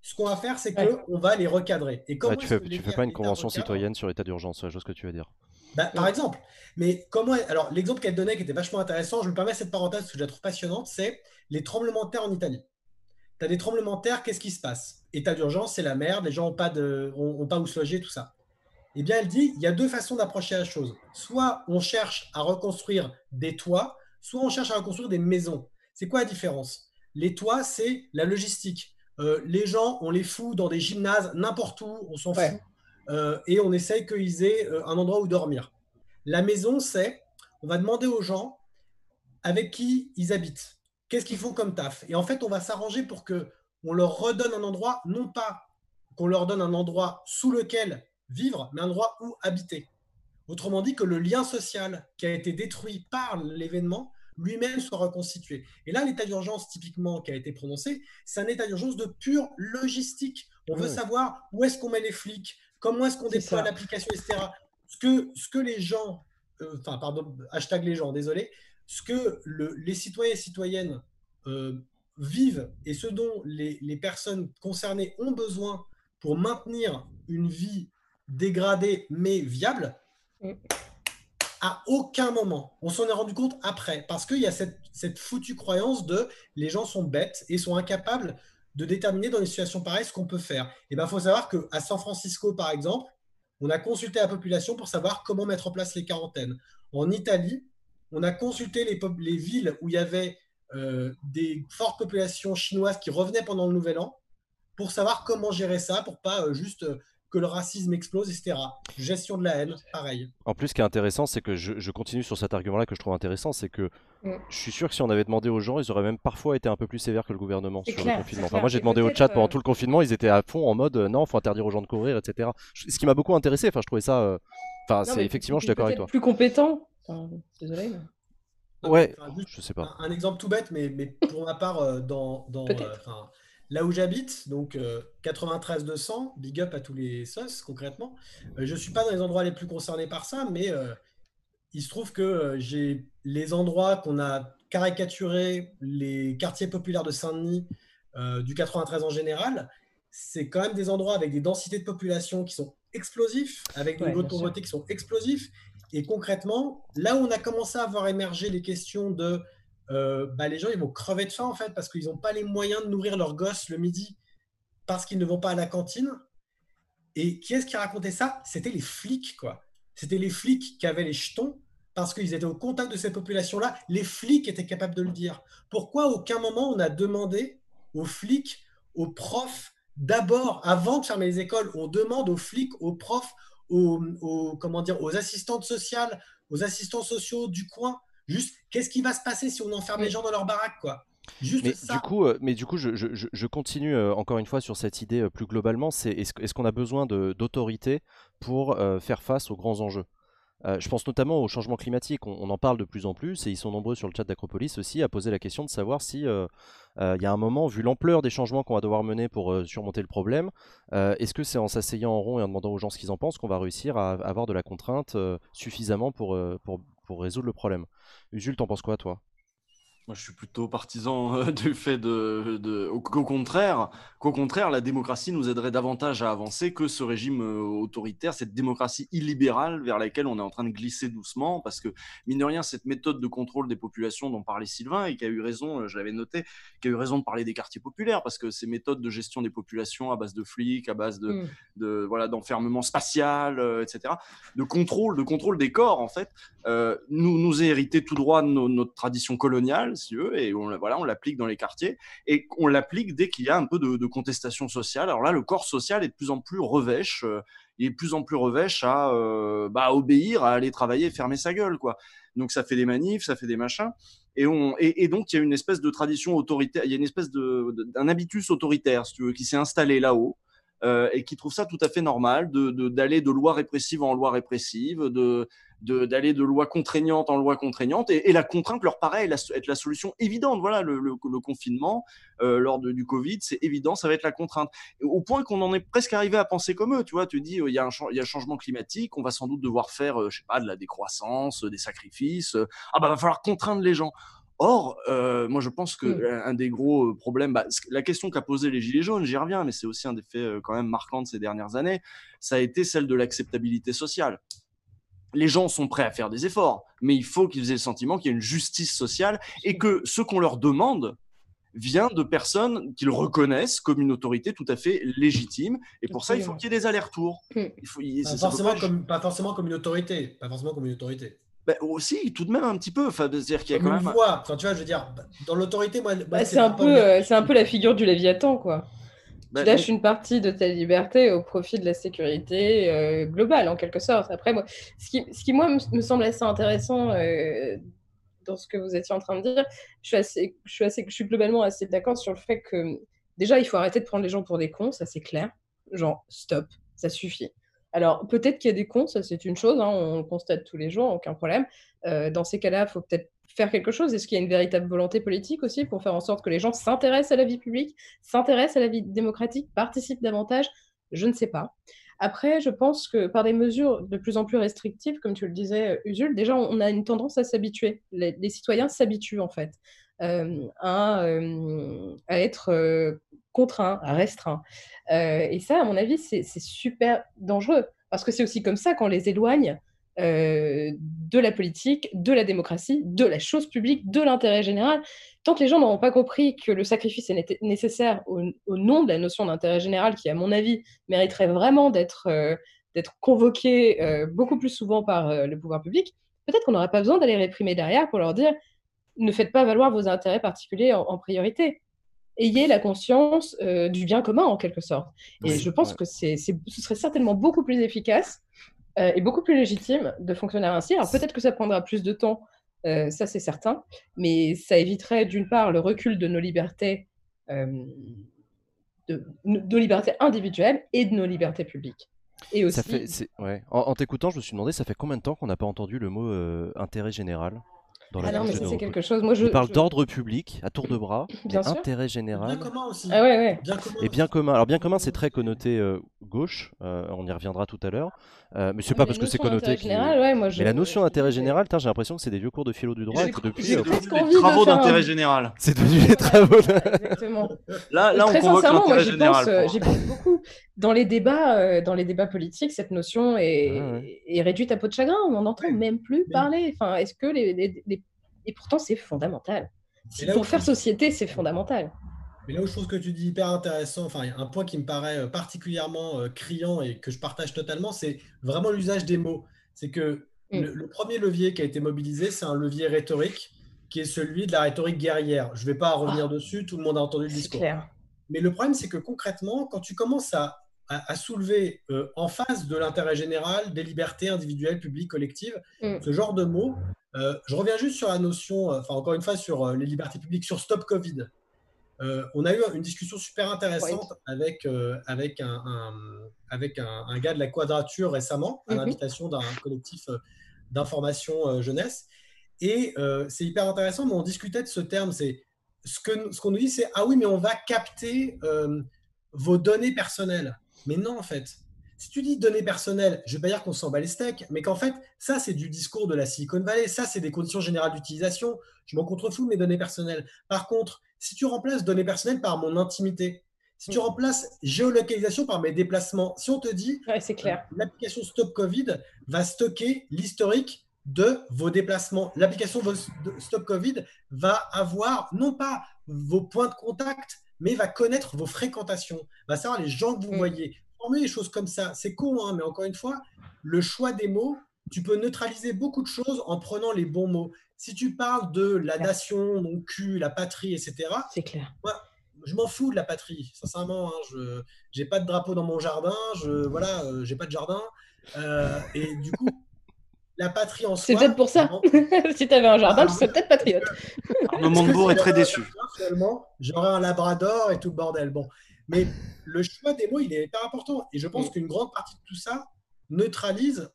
Ce qu'on va faire c'est que on va les recadrer. Et comment tu fais pas une convention citoyenne sur l'état d'urgence, c'est la chose que tu veux dire? Par exemple. Mais comment alors l'exemple qu'elle donnait qui était vachement intéressant, je me permets cette parenthèse parce que je la trouve passionnante, c'est les tremblements de terre en Italie. T'as des tremblements de terre, qu'est-ce qui se passe? État d'urgence, c'est la merde, les gens n'ont pas où se loger, tout ça. Eh bien, elle dit, il y a 2 façons d'approcher la chose. Soit on cherche à reconstruire des toits, soit on cherche à reconstruire des maisons. C'est quoi la différence? Les toits, c'est la logistique. les gens, on les fout dans des gymnases n'importe où, on s'en fout, et on essaye qu'ils aient un endroit où dormir. La maison, c'est, on va demander aux gens avec qui ils habitent, qu'est-ce qu'ils font comme taf. Et en fait, on va s'arranger pour qu'on leur redonne un endroit, non pas qu'on leur donne un endroit sous lequel vivre, mais un endroit où habiter. Autrement dit, que le lien social qui a été détruit par l'événement lui-même soit reconstitué. Et là, l'état d'urgence typiquement qui a été prononcé, c'est un état d'urgence de pure logistique. On veut savoir où est-ce qu'on met les flics, comment est-ce qu'on déploie l'application, etc. Ce que les gens, enfin, pardon, hashtag les gens, désolé, ce que les citoyens et citoyennes vivent et ce dont les personnes concernées ont besoin pour maintenir une vie dégradée mais viable, à aucun moment. On s'en est rendu compte après, parce qu'il y a cette foutue croyance de les gens sont bêtes et sont incapables de déterminer dans des situations pareilles ce qu'on peut faire. Et ben, faut savoir qu'à San Francisco, par exemple, on a consulté la population pour savoir comment mettre en place les quarantaines. En Italie, on a consulté les villes où il y avait des fortes populations chinoises qui revenaient pendant le Nouvel An pour savoir comment gérer ça, pour pas juste... que le racisme explose, etc. Gestion de la haine, pareil. En plus, ce qui est intéressant, c'est que je continue sur cet argument-là que je trouve intéressant, c'est que je suis sûr que si on avait demandé aux gens, ils auraient même parfois été un peu plus sévères que le gouvernement sur le confinement. Enfin, moi, j'ai demandé au chat pendant tout le confinement, ils étaient à fond en mode non, il faut interdire aux gens de courir, etc. Ce qui m'a beaucoup intéressé, enfin, je trouvais ça... Enfin, c'est effectivement, je suis d'accord avec toi. Plus compétent. Enfin, désolé. Mais... Non, ouais, enfin, je sais pas. Un exemple tout bête, mais pour ma part, dans là où j'habite, donc 93-200, big up à tous les sauces concrètement. Je ne suis pas dans les endroits les plus concernés par ça, mais il se trouve que j'ai les endroits qu'on a caricaturés, les quartiers populaires de Saint-Denis, du 93 en général, c'est quand même des endroits avec des densités de population qui sont explosifs, avec des niveaux de pauvreté qui sont explosifs. Et concrètement, là où on a commencé à voir émerger les questions de... les gens ils vont crever de faim en fait parce qu'ils n'ont pas les moyens de nourrir leurs gosses le midi parce qu'ils ne vont pas à la cantine. Et qui est-ce qui racontait ça? C'était les flics, quoi. C'était les flics qui avaient les jetons parce qu'ils étaient au contact de ces populations-là. Les flics étaient capables de le dire. Pourquoi à aucun moment on a demandé aux flics, aux profs, d'abord, avant de fermer les écoles, on demande aux flics, aux profs, aux assistantes sociales, aux assistants sociaux du coin. Juste, qu'est-ce qui va se passer si on enferme les gens dans leur baraque, quoi? Juste ça. Du coup, je continue encore une fois sur cette idée plus globalement. C'est est-ce qu'on a besoin d'autorité pour faire face aux grands enjeux? Je pense notamment au changement climatique. On en parle de plus en plus et ils sont nombreux sur le chat d'Acropolis aussi à poser la question de savoir si y a un moment, vu l'ampleur des changements qu'on va devoir mener pour surmonter le problème, est-ce que c'est en s'asseyant en rond et en demandant aux gens ce qu'ils en pensent qu'on va réussir à avoir de la contrainte suffisamment pour résoudre le problème. Usul, t'en penses quoi, toi? Moi, je suis plutôt partisan du fait qu'au contraire, la démocratie nous aiderait davantage à avancer que ce régime autoritaire, cette démocratie illibérale vers laquelle on est en train de glisser doucement, parce que, mine de rien, cette méthode de contrôle des populations dont parlait Sylvain, et qui a eu raison, je l'avais noté, qui a eu raison de parler des quartiers populaires, parce que ces méthodes de gestion des populations à base de flics, à base d'enfermement spatial, etc., de contrôle des corps, en fait, nous est hérité tout droit de notre tradition coloniale, si eux, et on l'applique dans les quartiers et on l'applique dès qu'il y a un peu de contestation sociale. Alors là, le corps social est de plus en plus revêche, il est de plus en plus revêche à obéir, à aller travailler et fermer sa gueule, quoi. Donc ça fait des manifs, ça fait des machins, et donc il y a une espèce de tradition autoritaire, il y a une espèce d'un habitus autoritaire, si tu veux, qui s'est installé là-haut. Et qui trouve ça tout à fait normal d'aller de loi répressive en loi répressive, d'aller de loi contraignante en loi contraignante, et la contrainte leur paraît être la solution évidente. Voilà, le confinement lors du Covid, c'est évident, ça va être la contrainte. Et au point qu'on en est presque arrivé à penser comme eux, tu vois, tu dis, il y a un changement climatique, on va sans doute devoir faire, je sais pas, de la décroissance, des sacrifices, va falloir contraindre les gens. Or, moi je pense que un des gros problèmes, la question qu'a posée les Gilets jaunes, j'y reviens, mais c'est aussi un des faits quand même marquants de ces dernières années, ça a été celle de l'acceptabilité sociale. Les gens sont prêts à faire des efforts, mais il faut qu'ils aient le sentiment qu'il y a une justice sociale et que ce qu'on leur demande vient de personnes qu'ils reconnaissent comme une autorité tout à fait légitime. Et pour ça, il faut qu'il y ait des allers-retours. Pas forcément comme une autorité. Pas forcément comme une autorité. Ben aussi, tout de même un petit peu. Enfin, c'est-à-dire qu'il y a quand même. Une voix. Enfin, tu vois, je veux dire, dans l'autorité, moi, c'est un peu la figure du Léviathan, quoi. Tu lâches une partie de ta liberté au profit de la sécurité globale, en quelque sorte. Après, moi, ce qui moi, me semble assez intéressant dans ce que vous étiez en train de dire, je suis globalement assez d'accord sur le fait que, déjà, il faut arrêter de prendre les gens pour des cons, ça c'est clair. Genre, stop, ça suffit. Alors, peut-être qu'il y a des cons, ça c'est une chose, hein, on le constate tous les jours, aucun problème. Dans ces cas-là, il faut peut-être faire quelque chose. Est-ce qu'il y a une véritable volonté politique aussi pour faire en sorte que les gens s'intéressent à la vie publique, s'intéressent à la vie démocratique, participent davantage? Je ne sais pas. Après, je pense que par des mesures de plus en plus restrictives, comme tu le disais, Usul, déjà, on a une tendance à s'habituer. Les citoyens s'habituent, en fait, à être contraints, à restreints. Et ça, à mon avis, c'est super dangereux. Parce que c'est aussi comme ça qu'on les éloigne de la politique, de la démocratie, de la chose publique, de l'intérêt général. Tant que les gens n'auront pas compris que le sacrifice est nécessaire au nom de la notion d'intérêt général, qui, à mon avis, mériterait vraiment d'être convoqué beaucoup plus souvent par le pouvoir public, peut-être qu'on n'aura pas besoin d'aller réprimer derrière pour leur dire « ne faites pas valoir vos intérêts particuliers en priorité ». Ayez la conscience du bien commun, en quelque sorte. Et je pense que ce serait certainement beaucoup plus efficace et beaucoup plus légitime de fonctionner ainsi. Alors peut-être que ça prendra plus de temps, ça c'est certain, mais ça éviterait d'une part le recul de nos libertés, de nos libertés individuelles et de nos libertés publiques. Et aussi... En t'écoutant, je me suis demandé, ça fait combien de temps qu'on n'a pas entendu le mot intérêt général ? Ah non, mais ça, c'est quelque chose. Moi, je parle d'ordre public à tour de bras, d'intérêt général. Bien commun aussi. Ah, ouais. Bien commun. Et bien commun. Alors, bien commun, c'est très connoté gauche. On y reviendra tout à l'heure. Mais c'est pas parce que c'est connoté. Général, ouais, moi, mais la notion d'intérêt général, j'ai l'impression que c'est des vieux cours de philo du droit. J'ai des travaux d'intérêt général. C'est devenu des travaux. Exactement. Là, on convoque l'intérêt général. J'y pense beaucoup. Dans les débats politiques, cette notion est réduite à peau de chagrin. On n'en entend même plus parler. Enfin, est-ce que et pourtant, c'est fondamental. Pour faire société, c'est fondamental. Mais là où je trouve que tu dis hyper intéressant, enfin, un point qui me paraît particulièrement criant et que je partage totalement, c'est vraiment l'usage des mots. C'est que le premier levier qui a été mobilisé, c'est un levier rhétorique qui est celui de la rhétorique guerrière. Je ne vais pas revenir dessus. Tout le monde a entendu le discours. Clair. Mais le problème, c'est que concrètement, quand tu commences à soulever en face de l'intérêt général, des libertés individuelles, publiques, collectives, ce genre de mots. Je reviens juste sur la notion, encore une fois, sur les libertés publiques, sur Stop Covid. On a eu une discussion super intéressante avec un gars de la Quadrature récemment, à l'invitation d'un collectif d'information jeunesse. Et c'est hyper intéressant, mais on discutait de ce terme. C'est ce qu'on nous dit, c'est « Ah oui, mais on va capter vos données personnelles ». Mais non, en fait. Si tu dis données personnelles, je ne vais pas dire qu'on s'en bat les steaks, mais qu'en fait, ça, c'est du discours de la Silicon Valley. Ça, c'est des conditions générales d'utilisation. Je m'en contrefous de mes données personnelles. Par contre, si tu remplaces données personnelles par mon intimité, si tu remplaces géolocalisation par mes déplacements, si on te dit c'est clair. L'application Stop Covid va stocker l'historique de vos déplacements. L'application Stop Covid va avoir non pas vos points de contact, mais va connaître vos fréquentations, va savoir les gens que vous voyez. Des choses comme ça, c'est con, mais encore une fois, le choix des mots, tu peux neutraliser beaucoup de choses en prenant les bons mots. Si tu parles de la nation, mon cul, la patrie, etc., c'est clair. Moi, je m'en fous de la patrie, sincèrement. Je n'ai pas de drapeau dans mon jardin, j'ai pas de jardin. Et du coup, la patrie en soi. C'est peut-être pour ça. Si tu avais un jardin, tu serais peut-être patriote. Le Montebourg est très déçu. Finalement, j'aurais un labrador et tout le bordel. Bon. Mais le choix des mots, il est hyper important. Et je pense qu'une grande partie de tout ça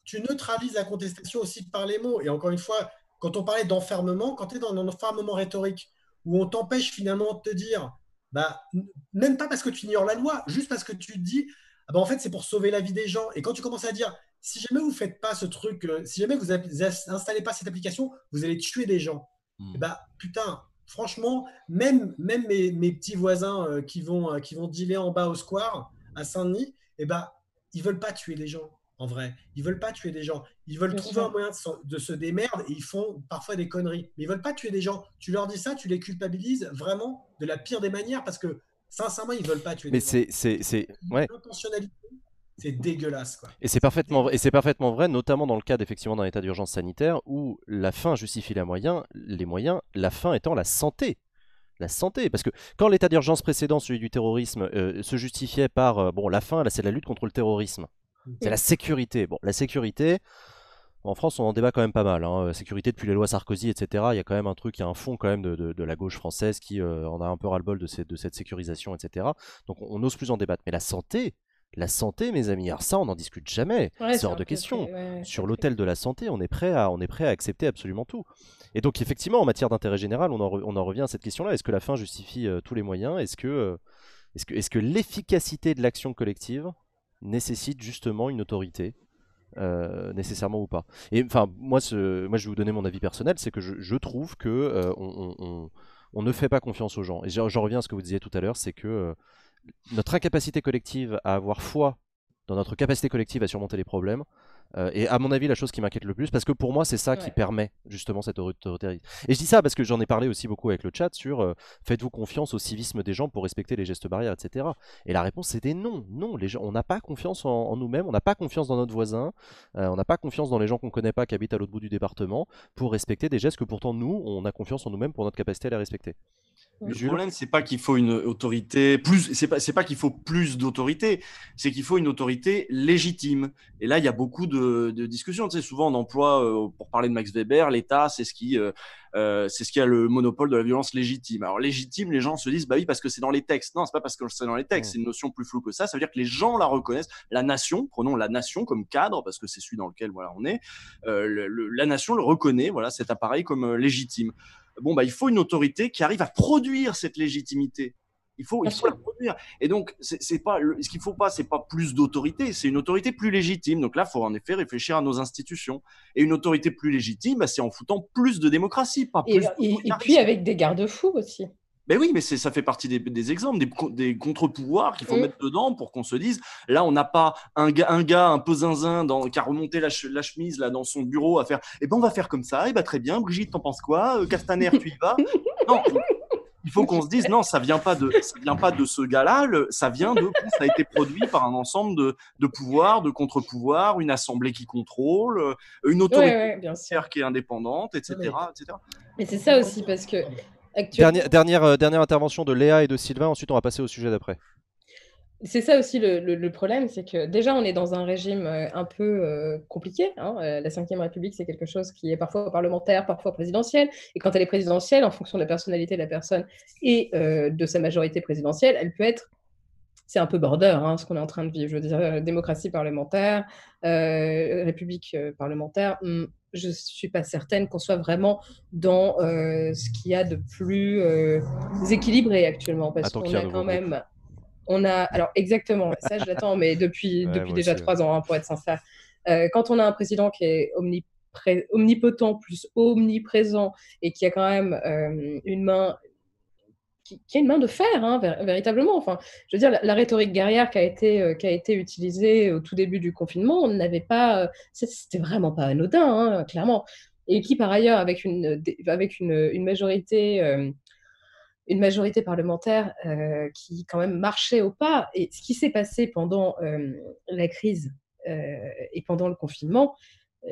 tu neutralises la contestation aussi par les mots. Et encore une fois, quand on parlait d'enfermement, quand tu es dans un enfermement rhétorique où on t'empêche finalement de te dire, même pas parce que tu ignores la loi, juste parce que tu te dis, en fait, c'est pour sauver la vie des gens. Et quand tu commences à dire, si jamais vous ne faites pas ce truc, si jamais vous n'installez pas cette application, vous allez tuer des gens. Putain. Franchement, même mes petits voisins qui vont dealer en bas au square, à Saint-Denis, ils ne veulent pas tuer les gens, en vrai. Ils ne veulent pas tuer des gens. Ils veulent trouver un moyen de se démerder et ils font parfois des conneries. Mais ils ne veulent pas tuer des gens. Tu leur dis ça, tu les culpabilises vraiment de la pire des manières parce que, sincèrement, ils ne veulent pas tuer des gens. Mais c'est l'intentionnalité. C'est dégueulasse, quoi. Et c'est parfaitement vrai, notamment dans le cadre effectivement d'un état d'urgence sanitaire où la fin justifie les moyens, la fin étant la santé. la santé. Parce que quand l'état d'urgence précédent, celui du terrorisme, se justifiait par bon, la faim, là c'est la lutte contre le terrorisme. C'est la sécurité. Bon, la sécurité, en France on en débat quand même pas mal. Hein. Sécurité depuis les lois Sarkozy, etc. Il y a quand même un truc, il y a un fond quand même de la gauche française qui en a un peu ras-le-bol de cette sécurisation, etc. Donc on n'ose plus en débattre. Mais la santé mes amis, alors ça on n'en discute jamais, ouais, c'est hors de question. Ouais. Sur l'autel de la santé, on est prêt à accepter absolument tout. Et donc effectivement en matière d'intérêt général, on en revient à cette question-là. Est-ce que la fin justifie tous les moyens? Est-ce que l'efficacité de l'action collective nécessite justement une autorité, nécessairement ou pas? Et enfin, moi je vais vous donner mon avis personnel, c'est que je trouve que on ne fait pas confiance aux gens. Et j'en reviens à ce que vous disiez tout à l'heure, c'est que notre incapacité collective à avoir foi dans notre capacité collective à surmonter les problèmes est à mon avis la chose qui m'inquiète le plus, parce que pour moi c'est ça qui permet justement cette autoritarisme. Et je dis ça parce que j'en ai parlé aussi beaucoup avec le chat sur faites-vous confiance au civisme des gens pour respecter les gestes barrières, etc. Et la réponse c'était non, les gens, on n'a pas confiance en nous-mêmes, on n'a pas confiance dans notre voisin, on n'a pas confiance dans les gens qu'on ne connaît pas qui habitent à l'autre bout du département pour respecter des gestes que pourtant nous on a confiance en nous-mêmes pour notre capacité à les respecter. Le problème, c'est pas qu'il faut une autorité plus, c'est pas qu'il faut plus d'autorité, c'est qu'il faut une autorité légitime. Et là, il y a beaucoup de discussions. Tu sais, souvent on emploie pour parler de Max Weber, l'État, c'est ce qui a le monopole de la violence légitime. Alors légitime, les gens se disent bah oui parce que c'est dans les textes. Non, c'est pas parce que c'est dans les textes. C'est une notion plus floue que ça. Ça veut dire que les gens la reconnaissent. La nation, prenons la nation comme cadre parce que c'est celui dans lequel voilà on est. La nation le reconnaît, voilà cet appareil comme légitime. Bon, bah, il faut une autorité qui arrive à produire cette légitimité. Il faut la produire. Et donc, ce qu'il ne faut pas, ce n'est pas plus d'autorité, c'est une autorité plus légitime. Donc là, il faut en effet réfléchir à nos institutions. Et une autorité plus légitime, bah, c'est en foutant plus de démocratie. Pas plus et puis avec des garde-fous aussi. Ben oui, mais ça fait partie des exemples, des contre-pouvoirs qu'il faut mettre dedans pour qu'on se dise, là, on n'a pas un gars un peu zinzin qui a remonté la chemise là, dans son bureau à faire « Eh ben, on va faire comme ça, eh ben, très bien, Brigitte, t'en penses quoi Castaner, tu y vas ?» Non, il faut qu'on se dise « Non, ça vient pas de ce gars-là, ça a été produit par un ensemble de pouvoirs, de contre-pouvoirs, une assemblée qui contrôle, une autorité bien sûr qui est indépendante, etc. Oui. etc. » Mais c'est ça aussi, parce que… Dernière intervention de Léa et de Sylvain, ensuite on va passer au sujet d'après. C'est ça aussi le problème, c'est que déjà on est dans un régime un peu compliqué. Hein. La 5e République, c'est quelque chose qui est parfois parlementaire, parfois présidentielle. Et quand elle est présidentielle, en fonction de la personnalité de la personne et de sa majorité présidentielle, elle peut être... C'est un peu border, hein, ce qu'on est en train de vivre. Je veux dire, démocratie parlementaire, république parlementaire... Je ne suis pas certaine qu'on soit vraiment dans ce qu'il y a de plus équilibré actuellement, parce qu'on a quand même… Alors exactement, ça je l'attends, mais depuis déjà 3 ans, hein, pour être sincère. Quand on a un président qui est omnipotent plus omniprésent et qui a quand même une main… qui est une main de fer, hein, véritablement. Enfin, je veux dire, la rhétorique guerrière qui a été utilisée au tout début du confinement, on n'avait pas, c'était vraiment pas anodin, hein, clairement. Et qui, par ailleurs, avec une majorité, parlementaire qui quand même marchait au pas. Et ce qui s'est passé pendant la crise et pendant le confinement,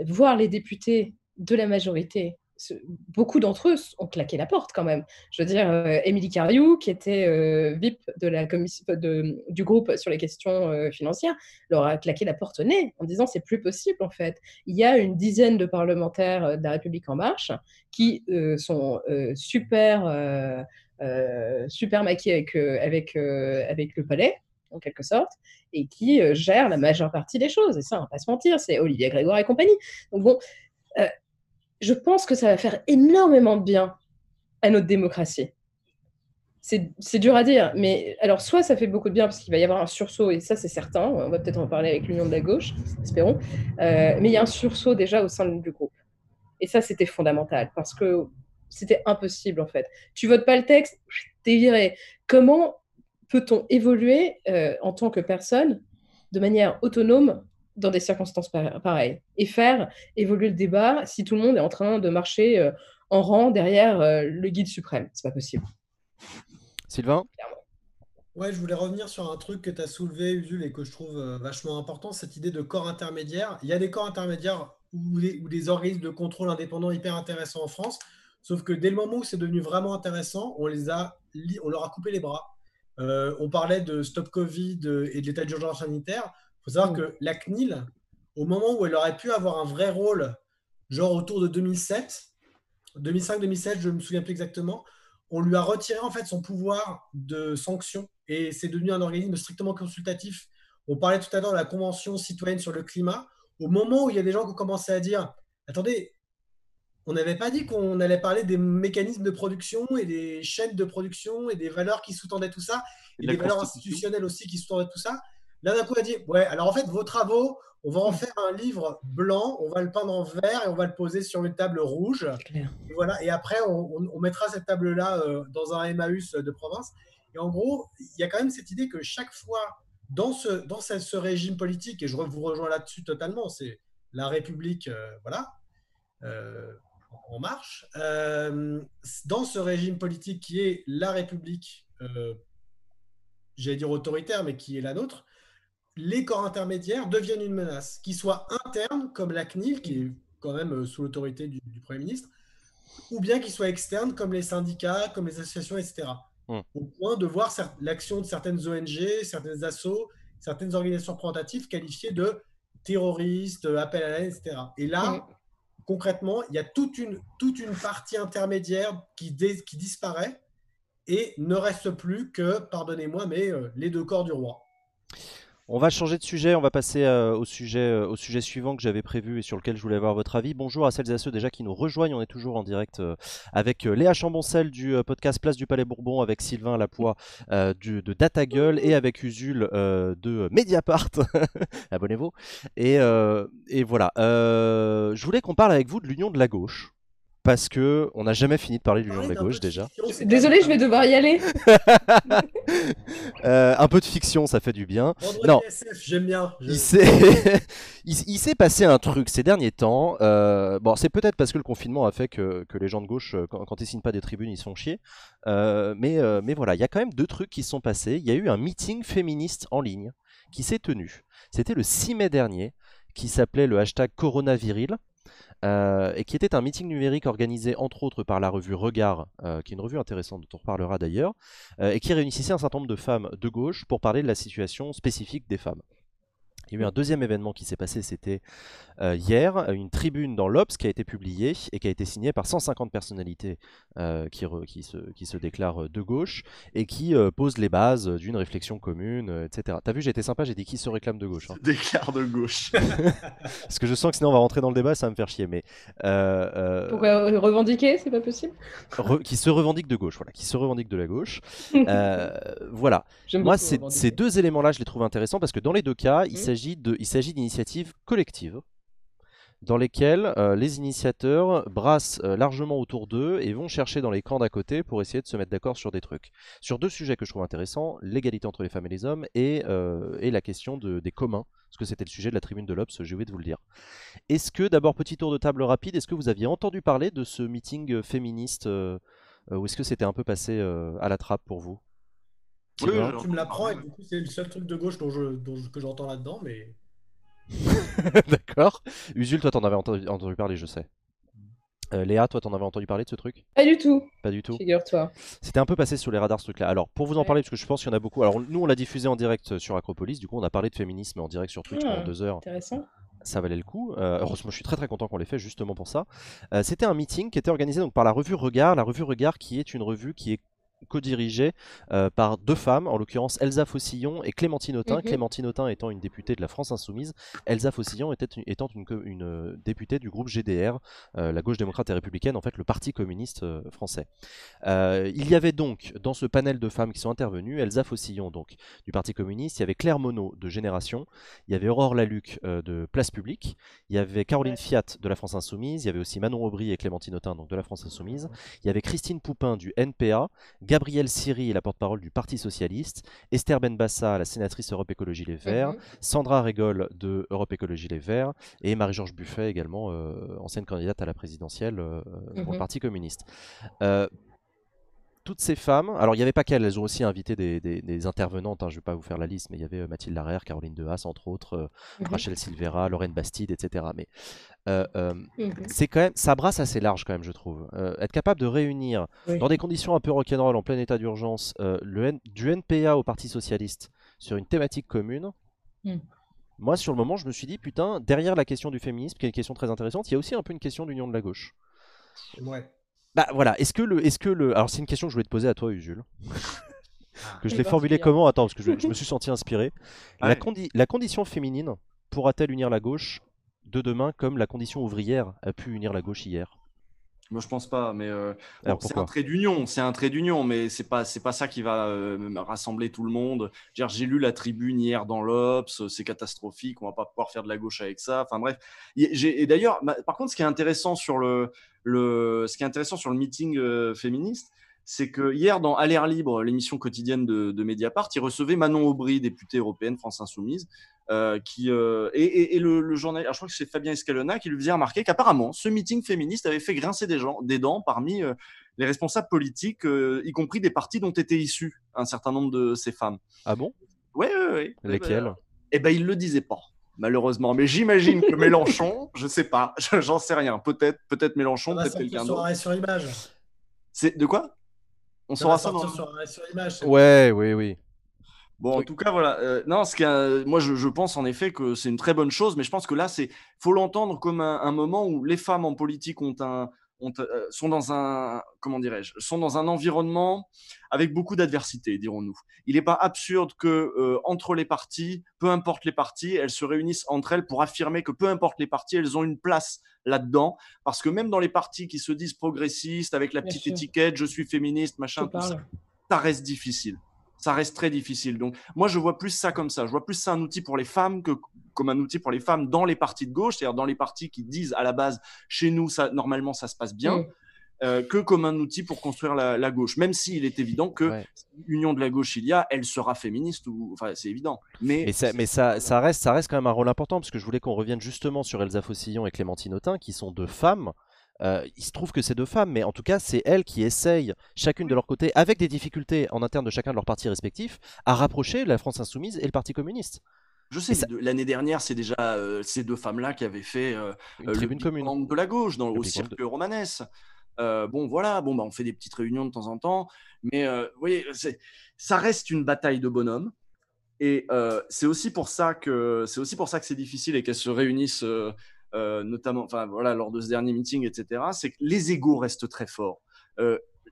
voir les députés de la majorité. Beaucoup d'entre eux ont claqué la porte quand même. Je veux dire, Émilie Cariou, qui était VIP de la du groupe sur les questions financières, leur a claqué la porte au nez en disant c'est plus possible en fait. Il y a une dizaine de parlementaires de la République En Marche qui sont super maqués avec le palais, en quelque sorte, et qui gèrent la majeure partie des choses. Et ça, on va pas se mentir, c'est Olivier Grégoire et compagnie. Donc bon... je pense que ça va faire énormément de bien à notre démocratie. C'est dur à dire, mais alors soit ça fait beaucoup de bien parce qu'il va y avoir un sursaut, et ça c'est certain, on va peut-être en parler avec l'Union de la gauche, espérons, mais il y a un sursaut déjà au sein du groupe. Et ça c'était fondamental, parce que c'était impossible en fait. Tu votes pas le texte, t'es viré. Comment peut-on évoluer en tant que personne de manière autonome dans des circonstances pareilles, et faire évoluer le débat si tout le monde est en train de marcher en rang derrière le guide suprême. C'est pas possible. Sylvain ? Ouais, je voulais revenir sur un truc que tu as soulevé, Usul, et que je trouve vachement important, cette idée de corps intermédiaire. Il y a des corps intermédiaires ou des organismes de contrôle indépendants hyper intéressants en France. Sauf que dès le moment où c'est devenu vraiment intéressant, on leur a coupé les bras. On parlait de Stop Covid et de l'état d'urgence sanitaire. Il faut savoir que la CNIL, au moment où elle aurait pu avoir un vrai rôle, genre autour de 2007, 2005-2007, je ne me souviens plus exactement, on lui a retiré en fait son pouvoir de sanction et c'est devenu un organisme strictement consultatif. On parlait tout à l'heure de la Convention citoyenne sur le climat. Au moment où il y a des gens qui ont commencé à dire « Attendez, on n'avait pas dit qu'on allait parler des mécanismes de production et des chaînes de production et des valeurs qui sous-tendaient tout ça et des valeurs institutionnelles aussi qui sous-tendaient tout ça. » Là, d'un coup, on a dit « Ouais, alors en fait, vos travaux, on va en faire un livre blanc, on va le peindre en vert et on va le poser sur une table rouge. » Et voilà. Et après, on mettra cette table-là dans un Emmaüs de province. Et en gros, il y a quand même cette idée que chaque fois, dans ce régime politique, et je vous rejoins là-dessus totalement, c'est la République en marche, dans ce régime politique qui est la République, j'allais dire autoritaire, mais qui est la nôtre, les corps intermédiaires deviennent une menace, qu'ils soient internes, comme la CNIL, qui est quand même sous l'autorité du Premier ministre, ou bien qu'ils soient externes, comme les syndicats, comme les associations, etc. Au point de voir l'action de certaines ONG, certaines assos, certaines organisations représentatives qualifiées de terroristes, appel à la haine, etc. Et là, concrètement, il y a toute une partie intermédiaire qui disparaît et ne reste plus que, pardonnez-moi, mais les deux corps du roi. On va changer de sujet, on va passer au sujet suivant que j'avais prévu et sur lequel je voulais avoir votre avis. Bonjour à celles et à ceux déjà qui nous rejoignent, on est toujours en direct avec Léa Chamboncel du podcast Place du Palais Bourbon, avec Sylvain Lapoix de Data Gueule et avec Usul de Mediapart, abonnez-vous. Et voilà, je voulais qu'on parle avec vous de l'union de la gauche. Parce que on n'a jamais fini de parler de l'union de la gauche déjà. Désolé, je vais devoir y aller. Un peu de fiction, ça fait du bien. Non, j'aime bien. Il s'est passé un truc ces derniers temps. Bon, c'est peut-être parce que le confinement a fait que les gens de gauche, quand ils signent pas des tribunes, ils se font chier. Mais voilà, il y a quand même deux trucs qui se sont passés. Il y a eu un meeting féministe en ligne qui s'est tenu. C'était le 6 mai dernier, qui s'appelait le hashtag coronaviril. Et qui était un meeting numérique organisé entre autres par la revue Regards, qui est une revue intéressante dont on reparlera d'ailleurs, et qui réunissait un certain nombre de femmes de gauche pour parler de la situation spécifique des femmes. Il y a eu un deuxième événement qui s'est passé, c'était hier, une tribune dans l'Obs qui a été publiée et qui a été signée par 150 personnalités qui se déclarent de gauche et qui posent les bases d'une réflexion commune, etc. T'as vu, j'ai été sympa, j'ai dit qui se réclame de gauche. Hein. Déclare de gauche. Parce que je sens que sinon on va rentrer dans le débat, ça va me faire chier. Mais pourquoi revendiquer, c'est pas possible. Qui se revendique de gauche, voilà, qui se revendique de la gauche. Voilà. Moi, ces deux éléments-là, je les trouve intéressants parce que dans les deux cas, il s'agit d'initiatives collectives dans lesquelles les initiateurs brassent largement autour d'eux et vont chercher dans les camps d'à côté pour essayer de se mettre d'accord sur des trucs. Sur deux sujets que je trouve intéressants, l'égalité entre les femmes et les hommes et la question des communs, parce que c'était le sujet de la tribune de l'Obs, j'ai oublié de vous le dire. Est-ce que, d'abord petit tour de table rapide, est-ce que vous aviez entendu parler de ce meeting féministe ou est-ce que c'était un peu passé à la trappe pour vous ? Oui, tu me l'apprends et du coup c'est le seul truc de gauche que j'entends là-dedans, mais... D'accord. Usul, toi t'en avais entendu parler, je sais. Léa, toi t'en avais entendu parler de ce truc? Pas du tout. Pas du tout. Figure-toi. C'était un peu passé sous les radars ce truc-là. Alors pour vous en parler, parce que je pense qu'il y en a beaucoup. Alors nous on l'a diffusé en direct sur Acropolis, du coup on a parlé de féminisme en direct sur Twitch pendant 2 heures. Intéressant. Ça valait le coup. Heureusement, je suis très content qu'on l'ait fait justement pour ça. C'était un meeting qui était organisé donc par la revue Regards, qui est une revue qui est co-dirigée par deux femmes, en l'occurrence Elsa Faucillon et Clémentine Autain. Clémentine Autain étant une députée de la France Insoumise, Elsa Faucillon étant une députée du groupe GDR, la gauche démocrate et républicaine, en fait le Parti communiste français. Il y avait donc dans ce panel de femmes qui sont intervenues, Elsa Faucillon donc du Parti communiste, il y avait Claire Monod de Génération, il y avait Aurore Laluc de Place Publique, il y avait Caroline Fiat de la France Insoumise, il y avait aussi Manon Aubry et Clémentine Autain donc de la France Insoumise, il y avait Christine Poupin du NPA, Gabrielle Siri, la porte-parole du Parti Socialiste, Esther Benbassa, la sénatrice Europe Écologie Les Verts, Sandra Régol de Europe Écologie Les Verts, et Marie-Georges Buffet également, ancienne candidate à la présidentielle pour le Parti communiste. toutes ces femmes, alors il n'y avait pas qu'elles, elles ont aussi invité des intervenantes, hein, je ne vais pas vous faire la liste, mais il y avait Mathilde Larère, Caroline Dehaas, entre autres, Rachel Silvera, Lorraine Bastide, etc. Mais c'est quand même, ça brasse assez large quand même, je trouve. Être capable de réunir, dans des conditions un peu rock'n'roll, en plein état d'urgence, du NPA au Parti Socialiste sur une thématique commune, moi sur le moment je me suis dit, putain, derrière la question du féminisme, qui est une question très intéressante, il y a aussi un peu une question d'union de la gauche. Ouais. Bah voilà, est-ce que le... Alors c'est une question que je voulais te poser à toi, Usul. Que je l'ai formulée comment? Attends, parce que je me suis senti inspiré. La condition féminine pourra-t-elle unir la gauche de demain comme la condition ouvrière a pu unir la gauche hier? Moi je pense pas, mais bon, c'est un trait d'union, mais c'est pas ça qui va rassembler tout le monde. J'ai lu la tribune hier dans l'Obs, c'est catastrophique, on va pas pouvoir faire de la gauche avec ça. Enfin bref, et d'ailleurs, par contre, ce qui est intéressant sur le meeting féministe, c'est que hier dans À l'air libre, l'émission quotidienne de Mediapart, ils recevaient Manon Aubry, députée européenne France Insoumise, et le journaliste, je crois que c'est Fabien Escalona qui lui faisait remarquer qu'apparemment ce meeting féministe avait fait grincer des dents parmi les responsables politiques, y compris des partis dont étaient issus un certain nombre de ces femmes. Ah bon? Oui. Lesquelles? Eh ben, ils le disaient pas, malheureusement, mais j'imagine que Mélenchon, je sais pas, j'en sais rien, peut-être Mélenchon, peut-être quelqu'un d'autre. Sur l'image. C'est de quoi? On saura ça dans... sur l'image. Ouais, oui. Bon, en tout cas, voilà. Non, moi, je pense en effet que c'est une très bonne chose, mais je pense que là, faut l'entendre comme un moment où les femmes en politique sont dans un, comment dirais-je, sont dans un environnement avec beaucoup d'adversité, dirons-nous. Il n'est pas absurde que entre les partis, peu importe les partis, elles se réunissent entre elles pour affirmer que peu importe les partis, elles ont une place là-dedans, parce que même dans les partis qui se disent progressistes, avec la petite étiquette, je suis féministe, machin, tout ça, ça reste difficile. Ça reste très difficile. Donc, moi, je vois plus ça comme ça. Je vois plus ça un outil pour les femmes que comme un outil pour les femmes dans les partis de gauche, c'est-à-dire dans les partis qui disent à la base, chez nous, ça, normalement, ça se passe bien, que comme un outil pour construire la gauche. Même s'il est évident que l'union de la gauche, il y a, elle sera féministe, enfin, c'est évident. Mais ça reste quand même un rôle important, parce que je voulais qu'on revienne justement sur Elsa Faucillon et Clémentine Autain, qui sont deux femmes. Il se trouve que c'est deux femmes, mais en tout cas c'est elles qui essayent, chacune de leur côté, avec des difficultés en interne de chacun de leurs partis respectifs, à rapprocher la France Insoumise et le Parti Communiste. Je sais, l'année dernière, c'est déjà ces deux femmes-là qui avaient fait une tribune commune de la gauche au cirque romanesque. Bon, voilà, bon, bah, on fait des petites réunions de temps en temps, mais vous voyez, ça reste une bataille de bonhommes. Et c'est aussi pour ça que c'est difficile et qu'elles se réunissent. Notamment, enfin voilà, lors de ce dernier meeting, etc., c'est que les égos restent très forts.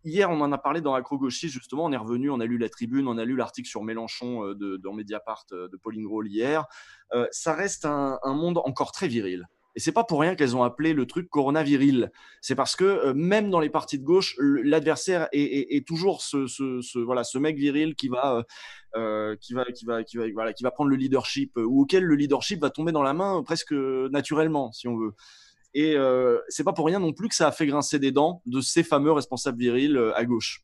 Hier, on en a parlé dans Acro-Gauchiste, justement, on est revenu, on a lu la tribune, on a lu l'article sur Mélenchon dans Mediapart de Pauline Groll hier. Ça reste un monde encore très viril. Et c'est pas pour rien qu'elles ont appelé le truc coronaviril. C'est parce que même dans les partis de gauche, l'adversaire est toujours ce mec viril qui va prendre le leadership, ou auquel le leadership va tomber dans la main presque naturellement, si on veut. Et c'est pas pour rien non plus que ça a fait grincer des dents de ces fameux responsables virils à gauche.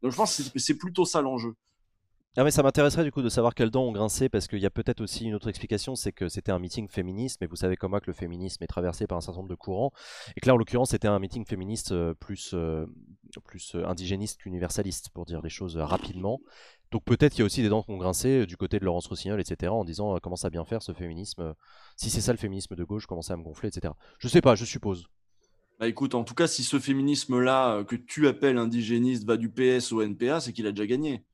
Donc je pense que c'est plutôt ça l'enjeu. Ah mais ça m'intéresserait du coup de savoir quelles dents ont grincé, parce qu'il y a peut-être aussi une autre explication, c'est que c'était un meeting féministe, mais vous savez comme moi que le féminisme est traversé par un certain nombre de courants, et que là en l'occurrence c'était un meeting féministe plus indigéniste qu'universaliste, pour dire les choses rapidement. Donc peut-être qu'il y a aussi des dents qui ont grincé du côté de Laurence Rossignol, etc., en disant comment ça bien faire ce féminisme, si c'est ça le féminisme de gauche, comment ça me gonfler, etc. Je sais pas, je suppose. Bah écoute, en tout cas si ce féminisme-là que tu appelles indigéniste va du PS au NPA, c'est qu'il a déjà gagné.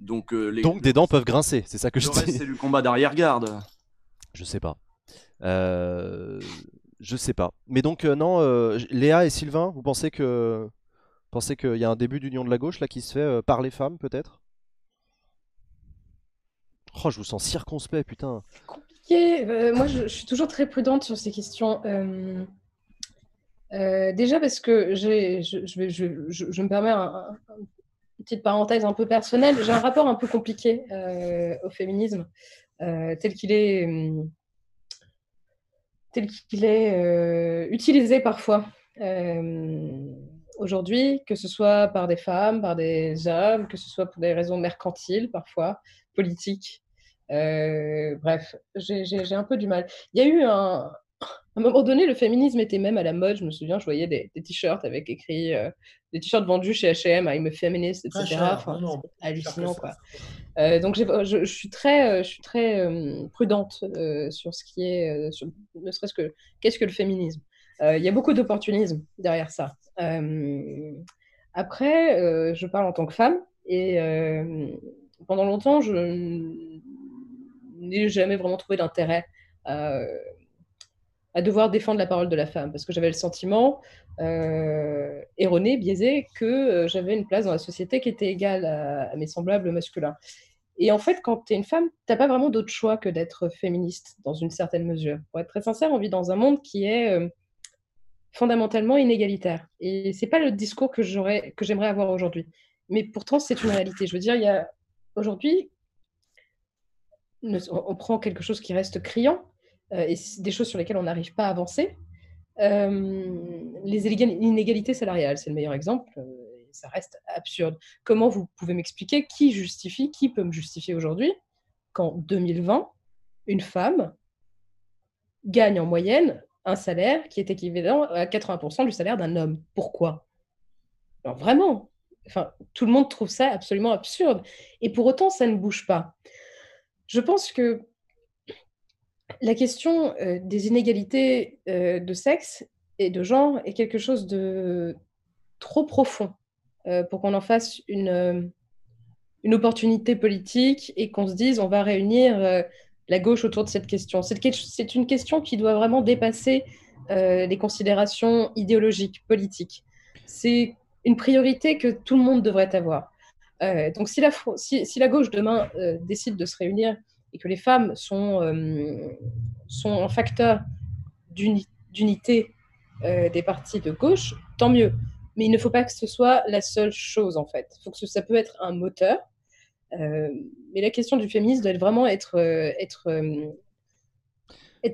Donc des dents peuvent grincer, c'est ça que je dis. Le reste, c'est du combat d'arrière-garde. Je sais pas. Je sais pas. Mais donc, non, Léa et Sylvain, vous pensez qu'il y a un début d'union de la gauche là qui se fait par les femmes, peut-être? Oh, je vous sens circonspect, putain. C'est compliqué. Moi, je suis toujours très prudente sur ces questions. Déjà, parce que je me permets une petite parenthèse un peu personnelle, j'ai un rapport un peu compliqué au féminisme tel qu'il est utilisé parfois aujourd'hui, que ce soit par des femmes, par des hommes, que ce soit pour des raisons mercantiles parfois, politiques. Bref, j'ai un peu du mal. Il y a eu un, À un moment donné, le féminisme était même à la mode. Je me souviens, je voyais des t-shirts avec écrit, des t-shirts vendus chez H&M, I'm a feminist, etc. Enfin, c'est hallucinant, quoi. Donc, je suis très prudente sur ce qui est, ne serait-ce que qu'est-ce que le féminisme. Il y a beaucoup d'opportunisme derrière ça. Après, je parle en tant que femme et pendant longtemps, je n'ai jamais vraiment trouvé d'intérêt à devoir défendre la parole de la femme, parce que j'avais le sentiment erroné, biaisé, que j'avais une place dans la société qui était égale à mes semblables masculins. Et en fait, quand tu es une femme, tu n'as pas vraiment d'autre choix que d'être féministe, dans une certaine mesure. Pour être très sincère, on vit dans un monde qui est fondamentalement inégalitaire. Et ce n'est pas le discours que j'aimerais avoir aujourd'hui. Mais pourtant, c'est une réalité. Je veux dire, il y a aujourd'hui, on prend quelque chose qui reste criant, et des choses sur lesquelles on n'arrive pas à avancer. Les inégalités salariales, c'est le meilleur exemple. Ça reste absurde. Comment vous pouvez m'expliquer qui peut me justifier aujourd'hui qu'en 2020, une femme gagne en moyenne un salaire qui est équivalent à 80% du salaire d'un homme? Pourquoi? Alors vraiment, enfin, tout le monde trouve ça absolument absurde. Et pour autant, ça ne bouge pas. Je pense que la question des inégalités de sexe et de genre est quelque chose de trop profond pour qu'on en fasse une opportunité politique et qu'on se dise on va réunir la gauche autour de cette question. C'est une question qui doit vraiment dépasser les considérations idéologiques, politiques. C'est une priorité que tout le monde devrait avoir. Donc si la gauche demain décide de se réunir et que les femmes sont un facteur d'unité des partis de gauche, tant mieux. Mais il ne faut pas que ce soit la seule chose, en fait. Il faut que ça peut être un moteur. Mais la question du féminisme doit vraiment être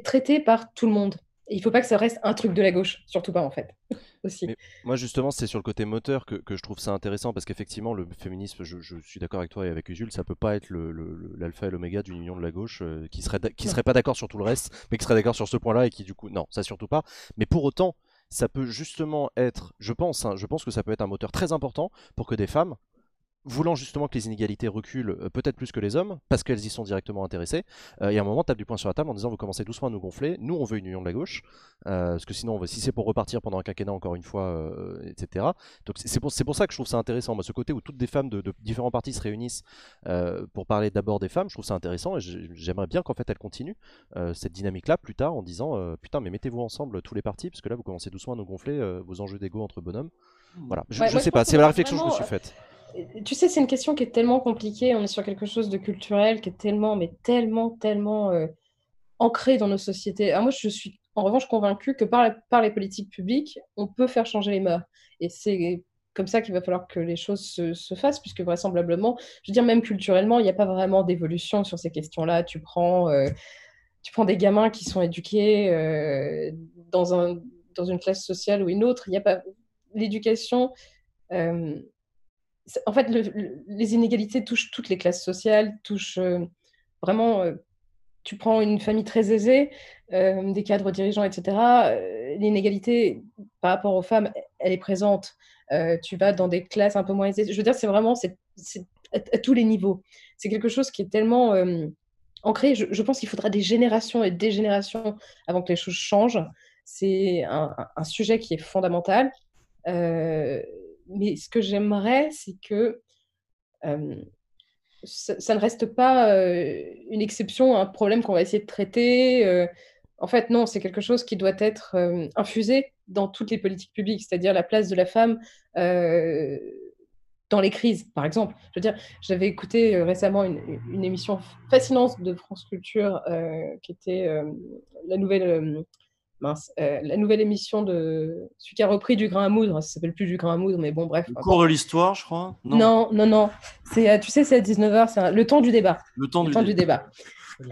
traitée par tout le monde. Et il ne faut pas que ça reste un truc de la gauche, surtout pas, en fait. Aussi. Mais moi, justement, c'est sur le côté moteur que je trouve ça intéressant, parce qu'effectivement, le féminisme, je suis d'accord avec toi et avec Usul, ça ne peut pas être l'alpha et l'oméga d'une union de la gauche qui serait pas d'accord sur tout le reste, mais qui serait d'accord sur ce point-là et qui, du coup, non, ça surtout pas. Mais pour autant, ça peut justement être, je pense que ça peut être un moteur très important pour que des femmes, voulant justement que les inégalités reculent peut-être plus que les hommes, parce qu'elles y sont directement intéressées, et à un moment tape du poing sur la table en disant vous commencez doucement à nous gonfler, nous on veut une union de la gauche, parce que sinon si c'est pour repartir pendant un quinquennat encore une fois, etc. Donc c'est pour ça que je trouve ça intéressant, moi, ce côté où toutes des femmes de différents partis se réunissent pour parler d'abord des femmes, je trouve ça intéressant, et j'aimerais bien qu'en fait elle continue cette dynamique-là plus tard en disant putain mais mettez-vous ensemble tous les partis, parce que là vous commencez doucement à nous gonfler vos enjeux d'ego entre bonhommes. Voilà, je sais pas, c'est la réflexion que je me suis faite. Tu sais, c'est une question qui est tellement compliquée, on est sur quelque chose de culturel qui est tellement ancré dans nos sociétés. Alors moi, je suis en revanche convaincue que par les politiques publiques, on peut faire changer les mœurs. Et c'est comme ça qu'il va falloir que les choses se fassent, puisque vraisemblablement, je veux dire, même culturellement, il n'y a pas vraiment d'évolution sur ces questions-là. Tu prends des gamins qui sont éduqués dans une classe sociale ou une autre, il n'y a pas... L'éducation... En fait, les inégalités touchent toutes les classes sociales, touchent vraiment... tu prends une famille très aisée, des cadres dirigeants, etc. L'inégalité par rapport aux femmes, elle est présente. Tu vas dans des classes un peu moins aisées. Je veux dire, c'est vraiment c'est à tous les niveaux. C'est quelque chose qui est tellement ancré. Je pense qu'il faudra des générations et des générations avant que les choses changent. C'est un sujet qui est fondamental. Mais ce que j'aimerais, c'est que ça ne reste pas une exception, un problème qu'on va essayer de traiter. En fait, non, c'est quelque chose qui doit être infusé dans toutes les politiques publiques, c'est-à-dire la place de la femme dans les crises, par exemple. Je veux dire, j'avais écouté récemment une émission fascinante de France Culture qui était la nouvelle émission de celui qui a repris Du Grain à Moudre, ça s'appelle plus Du Grain à Moudre, mais bon, bref. Le cours de l'histoire, je crois. Non. C'est, tu sais, c'est à 19h, c'est le temps du débat. Le temps du débat.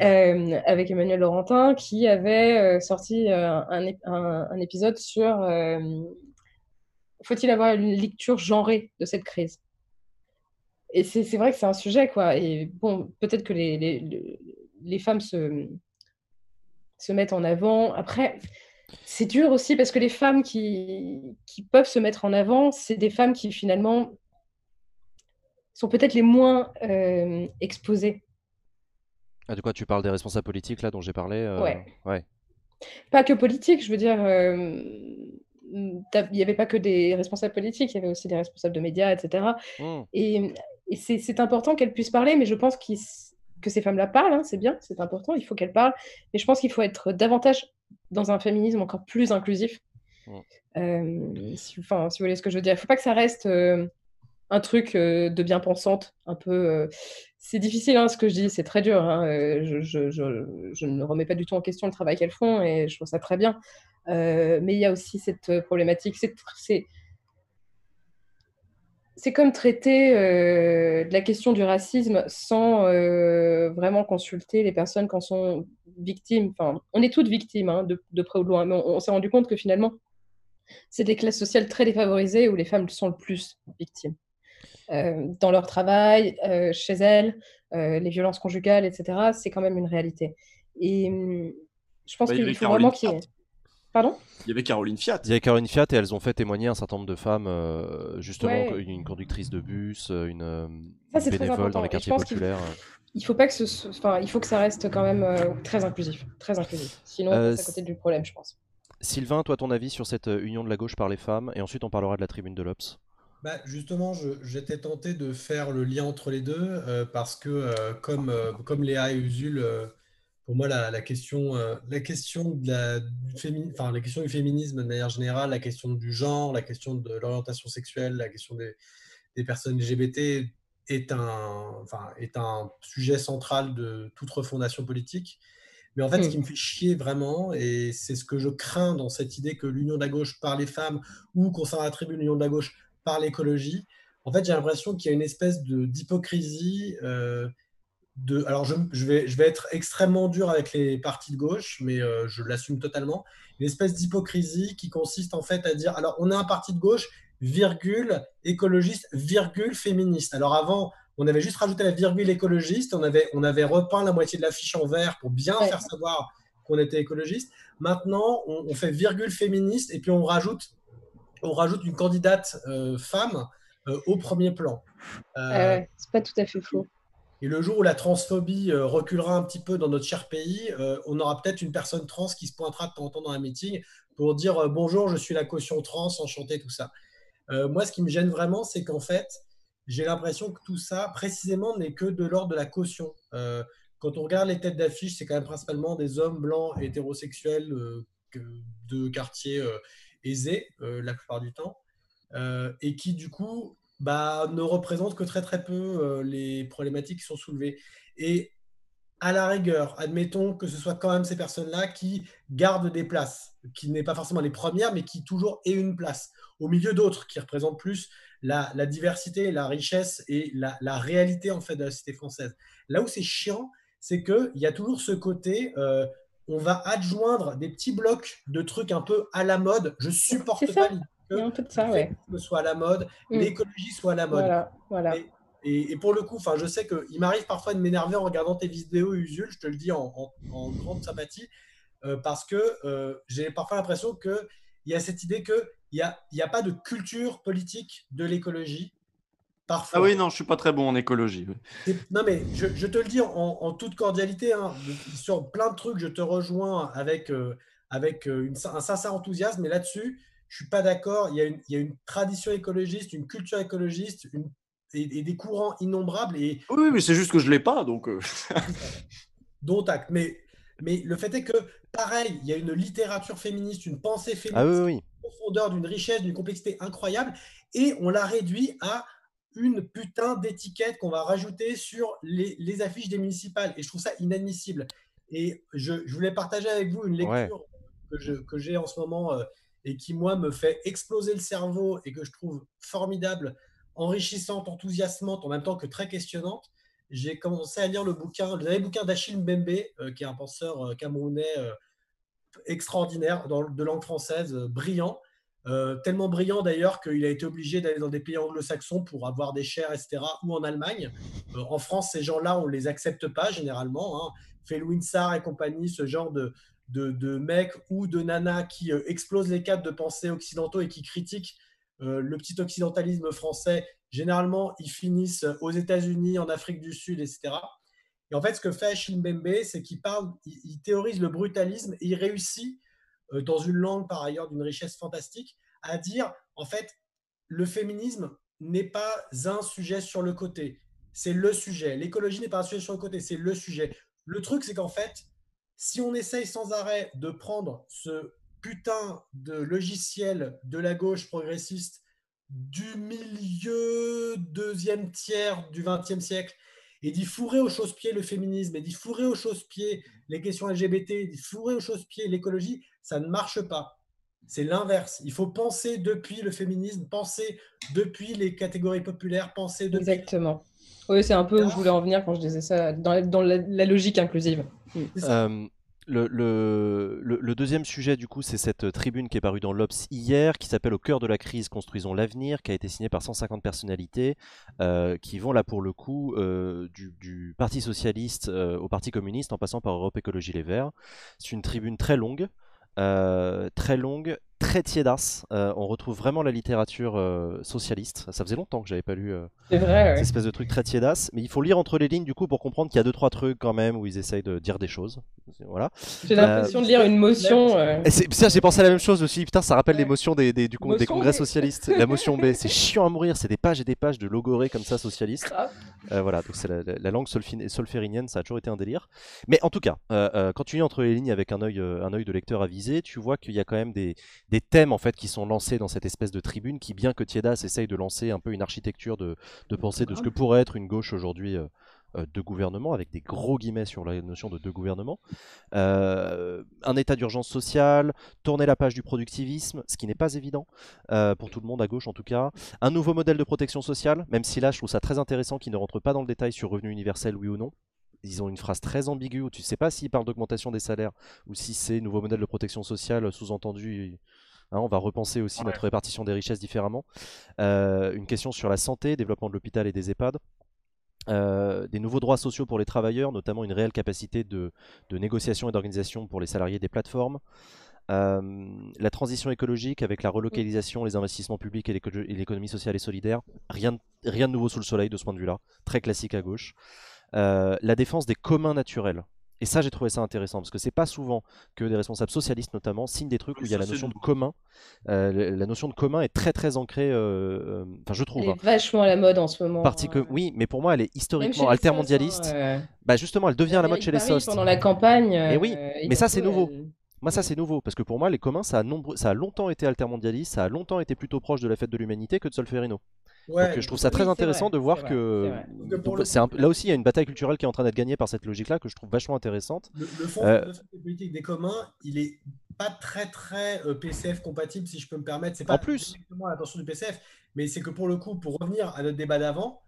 Avec Emmanuel Laurentin qui avait sorti un épisode sur faut-il avoir une lecture genrée de cette crise. Et c'est vrai que c'est un sujet, quoi. Et bon, peut-être que les femmes se se mettent en avant. Après, c'est dur aussi parce que les femmes qui peuvent se mettre en avant, c'est des femmes qui finalement sont peut-être les moins exposées. Ah, de quoi tu parles, des responsables politiques là dont j'ai parlé Ouais. Pas que politiques, je veux dire, il n'y avait pas que des responsables politiques, il y avait aussi des responsables de médias, etc. Mmh. Et c'est important qu'elles puissent parler, mais je pense que ces femmes-là parlent, hein, c'est bien, c'est important, il faut qu'elles parlent. Mais je pense qu'il faut être davantage dans un féminisme encore plus inclusif. Mmh. Si vous voyez ce que je veux dire. Il ne faut pas que ça reste un truc de bien-pensante, un peu... C'est difficile ce que je dis, c'est très dur. Je ne remets pas du tout en question le travail qu'elles font et je trouve ça très bien. Mais il y a aussi cette problématique. C'est comme traiter de la question du racisme sans vraiment consulter les personnes qui en sont victimes. Enfin, on est toutes victimes de près ou de loin, mais on s'est rendu compte que finalement, c'est des classes sociales très défavorisées où les femmes sont le plus victimes. Dans leur travail, chez elles, les violences conjugales, etc. C'est quand même une réalité. Et je pense qu'il faut vraiment qu'il y ait... Pardon ? Il y avait Caroline Fiat. Il y avait Caroline Fiat et elles ont fait témoigner un certain nombre de femmes, justement, une conductrice de bus, une bénévole dans les quartiers populaires. Il faut que ça reste quand même très inclusif. Sinon, c'est à côté du problème, je pense. Sylvain, toi, ton avis sur cette union de la gauche par les femmes, et ensuite on parlera de la tribune de l'Obs. Bah justement, j'étais tenté de faire le lien entre les deux parce que comme Léa et Usul, pour moi la question du féminisme de manière générale, la question du genre, la question de l'orientation sexuelle, la question des personnes LGBT est un sujet central de toute refondation politique. Mais en fait, ce qui me fait chier vraiment, et c'est ce que je crains dans cette idée que l'union de la gauche par les femmes ou qu'on s'en attribue l'union de la gauche par l'écologie, en fait, j'ai l'impression qu'il y a une espèce d'hypocrisie. Alors, je vais être extrêmement dur avec les partis de gauche, mais je l'assume totalement. Une espèce d'hypocrisie qui consiste en fait à dire, alors, on a un parti de gauche, virgule, écologiste, virgule, féministe. Alors, avant... On avait juste rajouté la virgule écologiste, on avait repeint la moitié de l'affiche en vert pour bien faire savoir qu'on était écologiste. Maintenant, on fait virgule féministe et puis on rajoute une candidate femme au premier plan. C'est pas tout à fait faux. Et le jour où la transphobie reculera un petit peu dans notre cher pays, on aura peut-être une personne trans qui se pointera de temps en temps dans un meeting pour dire « Bonjour, je suis la caution trans, enchantée, tout ça ». Moi, ce qui me gêne vraiment, c'est qu'en fait, j'ai l'impression que tout ça, précisément, n'est que de l'ordre de la caution. Quand on regarde les têtes d'affiche, c'est quand même principalement des hommes blancs hétérosexuels de quartiers aisés, la plupart du temps, et qui, du coup, ne représentent que très, très peu les problématiques qui sont soulevées. Et à la rigueur, admettons que ce soit quand même ces personnes-là qui gardent des places, qui n'est pas forcément les premières, mais qui toujours aient une place, au milieu d'autres qui représentent plus la diversité, la richesse et la réalité en fait, de la société française. Là où c'est chiant, c'est qu'il y a toujours ce côté, on va adjoindre des petits blocs de trucs un peu à la mode. Je supporte pas que soit à la mode, l'écologie soit à la mode. Voilà. Et pour le coup, je sais qu'il m'arrive parfois de m'énerver en regardant tes vidéos, Usul, je te le dis en grande sympathie, parce que j'ai parfois l'impression qu'il y a cette idée qu'il n'y a pas de culture politique de l'écologie. Parfois. Ah oui, non, je ne suis pas très bon en écologie. Non, mais je te le dis en toute cordialité, sur plein de trucs, je te rejoins avec un sincère enthousiasme, mais là-dessus, je ne suis pas d'accord. Il y a une tradition écologiste, une culture écologiste, et des courants innombrables. Et... Oui, mais c'est juste que je ne l'ai pas, donc... Dont acte. Mais le fait est que, pareil, il y a une littérature féministe, une pensée féministe, une profondeur, d'une richesse, d'une complexité incroyable, et on la réduit à une putain d'étiquette qu'on va rajouter sur les affiches des municipales. Et je trouve ça inadmissible. Et je voulais partager avec vous une lecture que j'ai en ce moment et qui, moi, me fait exploser le cerveau et que je trouve formidable, enrichissante, enthousiasmante, en même temps que très questionnante. J'ai commencé à lire le dernier bouquin d'Achille Mbembe, qui est un penseur camerounais extraordinaire, de langue française, brillant. Tellement brillant d'ailleurs qu'il a été obligé d'aller dans des pays anglo-saxons pour avoir des chaires, etc., ou en Allemagne. En France, ces gens-là, on ne les accepte pas généralement. Felwine Sarr et compagnie, ce genre de, de mecs ou de nanas qui explosent les cadres de pensée occidentaux et qui critiquent le petit occidentalisme français, généralement, ils finissent aux États-Unis, en Afrique du Sud, etc. Et en fait, ce que fait Achille Mbembe, c'est qu'il parle, il théorise le brutalisme et il réussit, dans une langue par ailleurs d'une richesse fantastique, à dire, en fait, le féminisme n'est pas un sujet sur le côté, c'est le sujet. L'écologie n'est pas un sujet sur le côté, c'est le sujet. Le truc, c'est qu'en fait, si on essaye sans arrêt de prendre ce putain de logiciel de la gauche progressiste du milieu deuxième tiers du XXe siècle et d'y fourrer aux chausse-pieds le féminisme et d'y fourrer aux chausse-pieds les questions LGBT, d'y fourrer aux chausse-pieds l'écologie, ça ne marche pas. C'est l'inverse. Il faut penser depuis le féminisme, penser depuis les catégories populaires, penser depuis... Exactement. Oui, c'est un peu où je voulais en venir quand je disais ça, dans la logique inclusive. Oui. Le deuxième sujet, du coup, c'est cette tribune qui est parue dans l'Obs hier, qui s'appelle « Au cœur de la crise, construisons l'avenir », qui a été signée par 150 personnalités qui vont, là, pour le coup, du Parti Socialiste au Parti Communiste, en passant par Europe Écologie Les Verts. C'est une tribune très longue, très tiédasse. On retrouve vraiment la littérature socialiste. Ça faisait longtemps que j'avais pas lu c'est vrai, cette espèce de truc très tiédasse. Mais il faut lire entre les lignes du coup pour comprendre qu'il y a 2-3 trucs quand même où ils essayent de dire des choses. Voilà. J'ai l'impression de lire une motion. J'ai pensé à la même chose aussi. Putain, ça rappelle les motions des congrès socialistes. La motion B, c'est chiant à mourir. C'est des pages de logorés comme ça socialistes. Voilà. Donc c'est la langue solférinienne. Ça a toujours été un délire. Mais en tout cas, quand tu lis entre les lignes avec un œil de lecteur avisé, tu vois qu'il y a quand même des thèmes en fait qui sont lancés dans cette espèce de tribune qui, bien que Tiédas essaye de lancer un peu une architecture de pensée de ce que pourrait être une gauche aujourd'hui de gouvernement, avec des gros guillemets sur la notion de gouvernement, un état d'urgence sociale, tourner la page du productivisme, ce qui n'est pas évident pour tout le monde à gauche en tout cas, un nouveau modèle de protection sociale, même si là je trouve ça très intéressant qu'ils ne rentrent pas dans le détail sur revenu universel oui ou non. Ils ont une phrase très ambiguë où tu ne sais pas s'ils parlent d'augmentation des salaires ou si c'est nouveau modèle de protection sociale, sous-entendu, hein, on va repenser aussi notre répartition des richesses différemment. Une question sur la santé, développement de l'hôpital et des EHPAD. Des nouveaux droits sociaux pour les travailleurs, notamment une réelle capacité de négociation et d'organisation pour les salariés des plateformes. La transition écologique avec la relocalisation, les investissements publics et l'économie sociale et solidaire. Rien de nouveau sous le soleil de ce point de vue-là, très classique à gauche. La défense des communs naturels. Et ça, j'ai trouvé ça intéressant, parce que c'est pas souvent que des responsables socialistes, notamment, signent des trucs où il y a la notion de commun. La notion de commun est très très ancrée, enfin je trouve. Elle est vachement à la mode en ce moment. Oui, mais pour moi, elle est historiquement altermondialiste. Bah justement, elle devient à la mode chez les SOS. Pendant la campagne. Et oui, mais ça c'est nouveau. Moi ça c'est nouveau, parce que pour moi, les communs, ça a longtemps été altermondialiste, ça a longtemps été plutôt proche de la fête de l'humanité que de Solferino. Ouais, donc je trouve ça très intéressant de voir que là aussi il y a une bataille culturelle qui est en train d'être gagnée par cette logique-là, que je trouve vachement intéressante. Le fond de la politique des communs, il est pas très très PCF compatible, si je peux me permettre. C'est pas exactement l'attention du PCF, mais c'est que pour le coup, pour revenir à notre débat d'avant,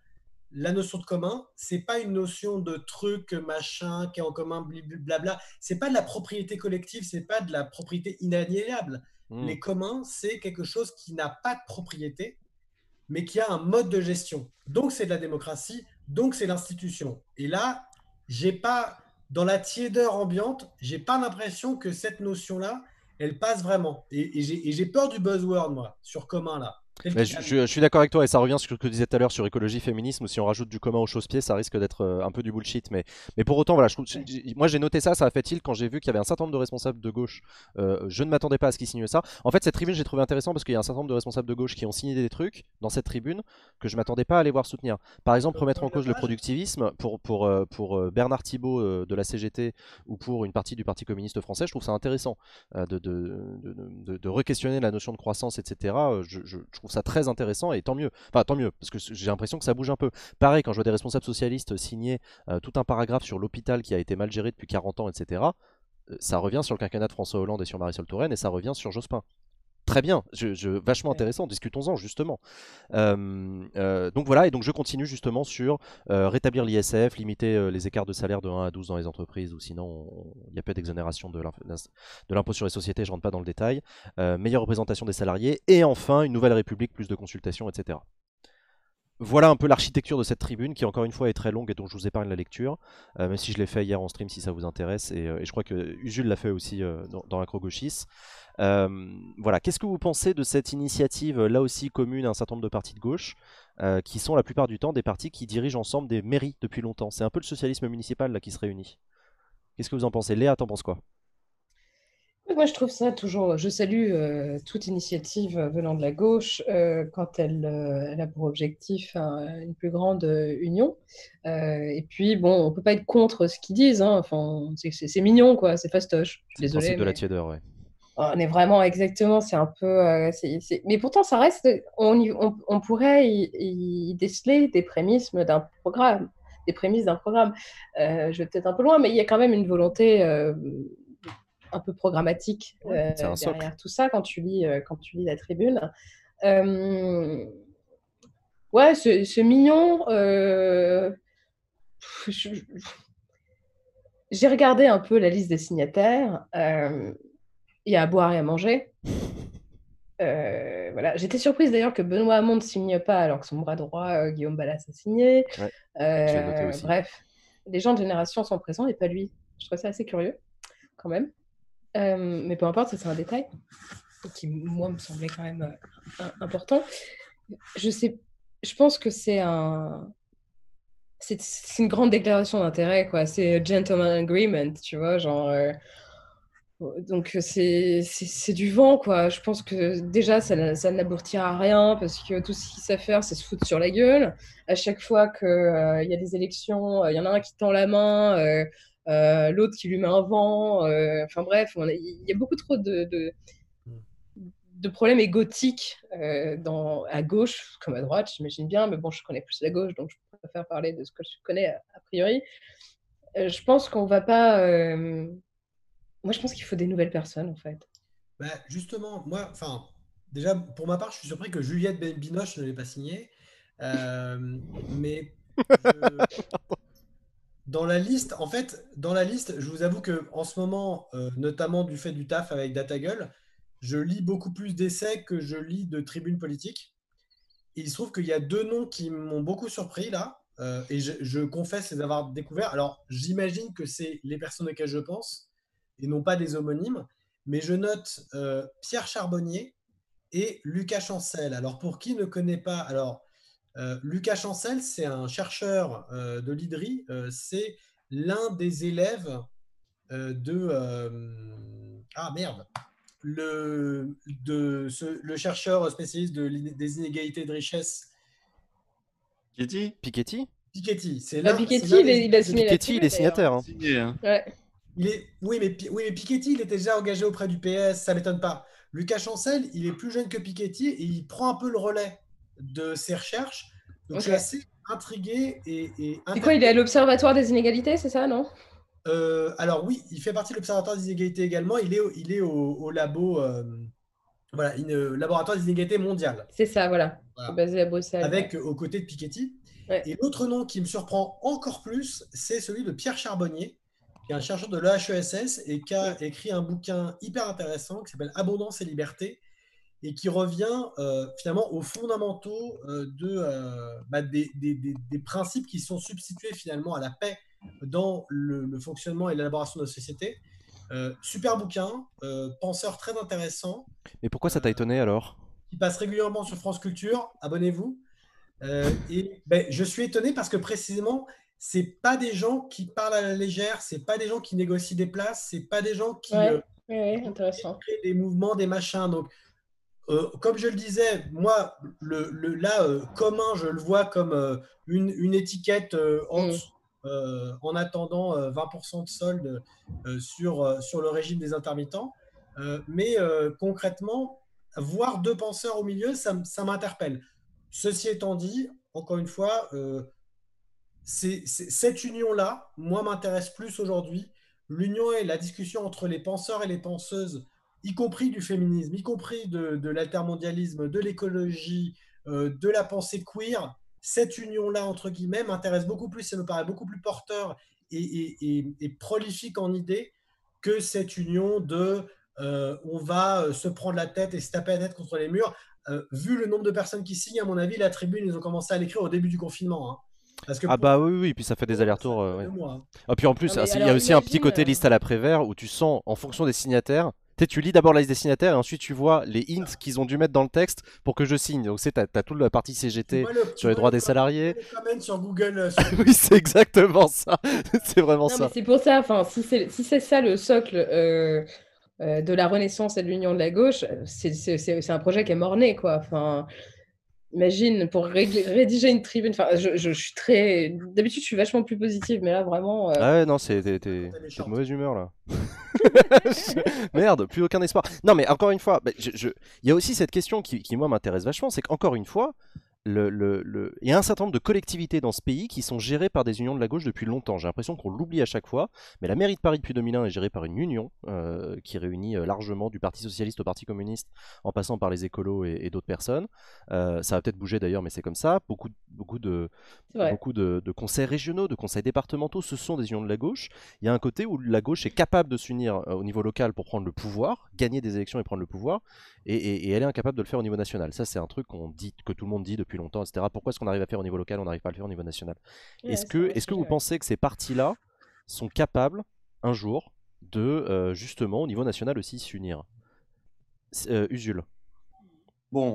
la notion de commun, c'est pas une notion de truc machin qui est en commun, blabla. C'est pas de la propriété collective, c'est pas de la propriété inaliénable. Les communs, c'est quelque chose qui n'a pas de propriété, mais qui a un mode de gestion. Donc, c'est de la démocratie, donc c'est l'institution. Et là, j'ai pas, dans la tiédeur ambiante, j'ai pas l'impression que cette notion-là, elle passe vraiment. Et j'ai peur du buzzword, moi, sur commun, là. Je suis d'accord avec toi, et ça revient sur ce que tu disais tout à l'heure sur écologie, féminisme. Si on rajoute du commun aux chausse-pieds, ça risque d'être un peu du bullshit, mais pour autant voilà, moi j'ai noté ça a fait tilt quand j'ai vu qu'il y avait un certain nombre de responsables de gauche. Je ne m'attendais pas à ce qu'ils signent ça. En fait, cette tribune, j'ai trouvé intéressant parce qu'il y a un certain nombre de responsables de gauche qui ont signé des trucs dans cette tribune que je m'attendais pas à les voir soutenir. Par exemple, remettre en cause le productivisme pour Bernard Thibault de la CGT ou pour une partie du Parti communiste français. Je trouve ça intéressant de re-questionner la notion de croissance, etc. Je trouve ça très intéressant, et tant mieux, enfin tant mieux, parce que j'ai l'impression que ça bouge un peu. Pareil, quand je vois des responsables socialistes signer tout un paragraphe sur l'hôpital qui a été mal géré depuis 40 ans, etc., ça revient sur le quinquennat de François Hollande et sur Marisol Touraine, et ça revient sur Jospin. Très bien, vachement intéressant, discutons-en justement. Donc voilà, et donc je continue justement sur rétablir l'ISF, limiter les écarts de salaire de 1 à 12 dans les entreprises, ou sinon il n'y a pas d'exonération de l'impôt sur les sociétés, je ne rentre pas dans le détail. Meilleure représentation des salariés, et enfin une nouvelle république, plus de consultations, etc. Voilà un peu l'architecture de cette tribune qui encore une fois est très longue et dont je vous épargne la lecture, même si je l'ai fait hier en stream si ça vous intéresse, et je crois que Usul l'a fait aussi dans Acro-Gauchis. Voilà, qu'est-ce que vous pensez de cette initiative là aussi commune à un certain nombre de partis de gauche, qui sont la plupart du temps des partis qui dirigent ensemble des mairies depuis longtemps? C'est un peu le socialisme municipal là qui se réunit. Qu'est-ce que vous en pensez? Léa, t'en penses quoi? Moi, je trouve ça toujours... Je salue toute initiative venant de la gauche quand elle a pour objectif une plus grande union. Et puis, bon, on ne peut pas être contre ce qu'ils disent. Hein. Enfin, c'est mignon, quoi. C'est fastoche. Je suis désolée. C'est le principe de la tiédeur, ouais. On est vraiment... Exactement. C'est un peu... Mais pourtant, ça reste... On pourrait y déceler des prémices d'un programme. Je vais peut-être un peu loin, mais il y a quand même une volonté... un peu programmatique derrière socle. Tout ça quand tu lis la tribune. Ouais, c'est mignon. J'ai regardé un peu la liste des signataires. Il y a à boire et à manger. Voilà. J'étais surprise d'ailleurs que Benoît Hamon ne signe pas alors que son bras droit, Guillaume Balas, a signé. Ouais, bref, les gens de Génération sont présents et pas lui. Je trouvais ça assez curieux quand même. Mais peu importe, ça c'est un détail qui, moi, me semblait quand même important. Je pense que c'est une grande déclaration d'intérêt, quoi. C'est gentleman agreement, tu vois, genre. Donc c'est du vent, quoi. Je pense que déjà ça n'aboutira à rien parce que tout ce qu'ils savent faire, c'est se foutre sur la gueule. À chaque fois que y a des élections, il y en a un qui tend la main. L'autre qui lui met un vent, enfin bref, il y a beaucoup trop de problèmes égotiques à gauche comme à droite, j'imagine bien, mais bon, je connais plus la gauche, donc je préfère parler de ce que je connais a priori. Je pense qu'on va pas... Moi, je pense qu'il faut des nouvelles personnes, en fait. Bah, justement, moi, déjà, pour ma part, je suis surpris que Juliette Binoche ne l'ait pas signée, mais... Dans la liste, en fait, je vous avoue qu'en ce moment, notamment du fait du taf avec Data Gueule, je lis beaucoup plus d'essais que je lis de tribunes politiques. Et il se trouve qu'il y a deux noms qui m'ont beaucoup surpris là, et je confesse les avoir découverts. Alors, j'imagine que c'est les personnes auxquelles je pense, et non pas des homonymes, mais je note Pierre Charbonnier et Lucas Chancel. Alors, pour qui ne connaît pas... Alors, Lucas Chancel, c'est un chercheur de l'IDRI, c'est l'un des élèves le chercheur spécialiste des inégalités de richesse. Piketty, c'est là. Piketty, il est signataire. Hein. Ouais. Oui, mais Piketty, il était déjà engagé auprès du PS, ça ne m'étonne pas. Lucas Chancel, il est plus jeune que Piketty et il prend un peu le relais de ses recherches, donc okay. Je suis assez intrigué et c'est quoi, il est à l'Observatoire des inégalités, c'est ça, non? Alors oui, il fait partie de l'Observatoire des inégalités également, il est au labo, voilà, laboratoire des inégalités mondiales. C'est ça, voilà. Basé à Bruxelles. Avec, ouais, aux côtés de Piketty. Ouais. Et l'autre nom qui me surprend encore plus, c'est celui de Pierre Charbonnier, qui est un chercheur de l'EHESS et qui a écrit un bouquin hyper intéressant qui s'appelle « Abondance et liberté », et qui revient finalement aux fondamentaux des principes qui sont substitués finalement à la paix dans le fonctionnement et l'élaboration de nos sociétés. Super bouquin, penseur très intéressant. Mais pourquoi ça t'a étonné alors? Il passe régulièrement sur France Culture, abonnez-vous. Je suis étonné parce que précisément, ce n'est pas des gens qui parlent à la légère, ce n'est pas des gens qui négocient des places, ce n'est pas des gens qui créent des mouvements, des machins. Donc, comme je le disais, moi, commun, je le vois comme une étiquette en attendant 20% de solde sur le régime des intermittents. Mais concrètement, voir deux penseurs au milieu, ça m'interpelle. Ceci étant dit, encore une fois, cette union-là, moi, m'intéresse plus aujourd'hui. L'union et la discussion entre les penseurs et les penseuses, y compris du féminisme, y compris de l'altermondialisme, de l'écologie, de la pensée queer, cette union-là, entre guillemets, m'intéresse beaucoup plus, ça me paraît beaucoup plus porteur et prolifique en idées que cette union on va se prendre la tête et se taper la tête contre les murs. vu le nombre de personnes qui signent, à mon avis, la tribune, ils ont commencé à l'écrire au début du confinement. Hein. Parce que ah bah oui, puis ça fait des allers-retours. Ah, puis en plus, il y a aussi un petit côté liste à l'après-vert où tu sens, en fonction des signataires, tu lis d'abord la liste des signataires et ensuite tu vois les hints qu'ils ont dû mettre dans le texte pour que je signe. Donc tu as toute la partie CGT sur les droits des salariés. Sur Google. Oui, c'est exactement ça. C'est vraiment ça. C'est pour ça, si c'est ça le socle de la Renaissance et de l'union de la gauche, c'est un projet qui est mort-né, quoi. Imagine, pour rédiger une tribune, je suis très... D'habitude, je suis vachement plus positive, mais là, vraiment... Ah ouais, non, t'es de mauvaise humeur, là. Merde, plus aucun espoir. Non, mais encore une fois, il y a aussi cette question qui moi, m'intéresse vachement, c'est qu'encore une fois, il y a un certain nombre de collectivités dans ce pays qui sont gérées par des unions de la gauche depuis longtemps. J'ai l'impression qu'on l'oublie à chaque fois, mais la mairie de Paris depuis 2001 est gérée par une union qui réunit largement du Parti Socialiste au Parti Communiste en passant par les écolos et d'autres personnes. Ça va peut-être bouger d'ailleurs, mais c'est comme ça. Beaucoup de conseils régionaux, de conseils départementaux, ce sont des unions de la gauche. Il y a un côté où la gauche est capable de s'unir au niveau local pour prendre le pouvoir, gagner des élections et prendre le pouvoir, et elle est incapable de le faire au niveau national. Ça, c'est un truc que tout le monde dit depuis longtemps, etc. Pourquoi est-ce qu'on arrive à faire au niveau local, on n'arrive pas à le faire au niveau national? Est-ce que vous pensez que ces partis-là sont capables, un jour, de, justement, au niveau national aussi, s'unir? Usul. Bon,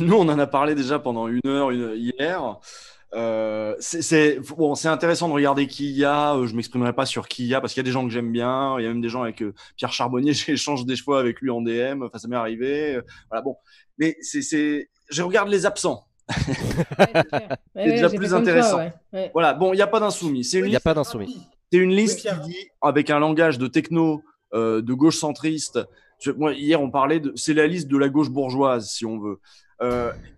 nous, on en a parlé déjà pendant une heure hier. C'est intéressant de regarder qui il y a. Je m'exprimerai pas sur qui il y a parce qu'il y a des gens que j'aime bien. Il y a même des gens avec Pierre Charbonnier. J'échange des fois avec lui en DM. Enfin, ça m'est arrivé. Voilà, bon. Mais je regarde les absents. C'est déjà plus intéressant. Toi, ouais. Voilà. Bon, il n'y a pas d'insoumis. Il n'y a pas d'insoumis. C'est une liste qui dit avec un langage de techno, de gauche centriste. Hier, on parlait de. C'est la liste de la gauche bourgeoise, si on veut.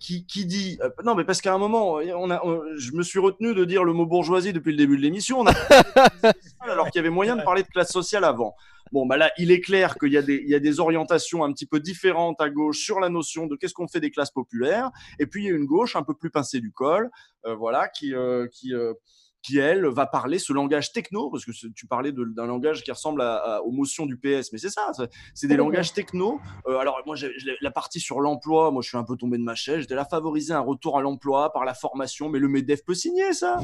Qui dit non mais parce qu'à un moment je me suis retenu de dire le mot bourgeoisie depuis le début de l'émission alors qu'il y avait moyen de parler de classe sociale avant. Bon bah là il est clair qu'il y a des orientations un petit peu différentes à gauche sur la notion de qu'est-ce qu'on fait des classes populaires, et puis il y a une gauche un peu plus pincée du col qui elle va parler ce langage techno, parce que tu parlais d'un langage qui ressemble aux motions du PS, mais c'est ça, c'est des langages techno. Alors moi, la partie sur l'emploi, moi je suis un peu tombé de ma chaise, j'étais là favoriser un retour à l'emploi par la formation, mais le MEDEF peut signer ça.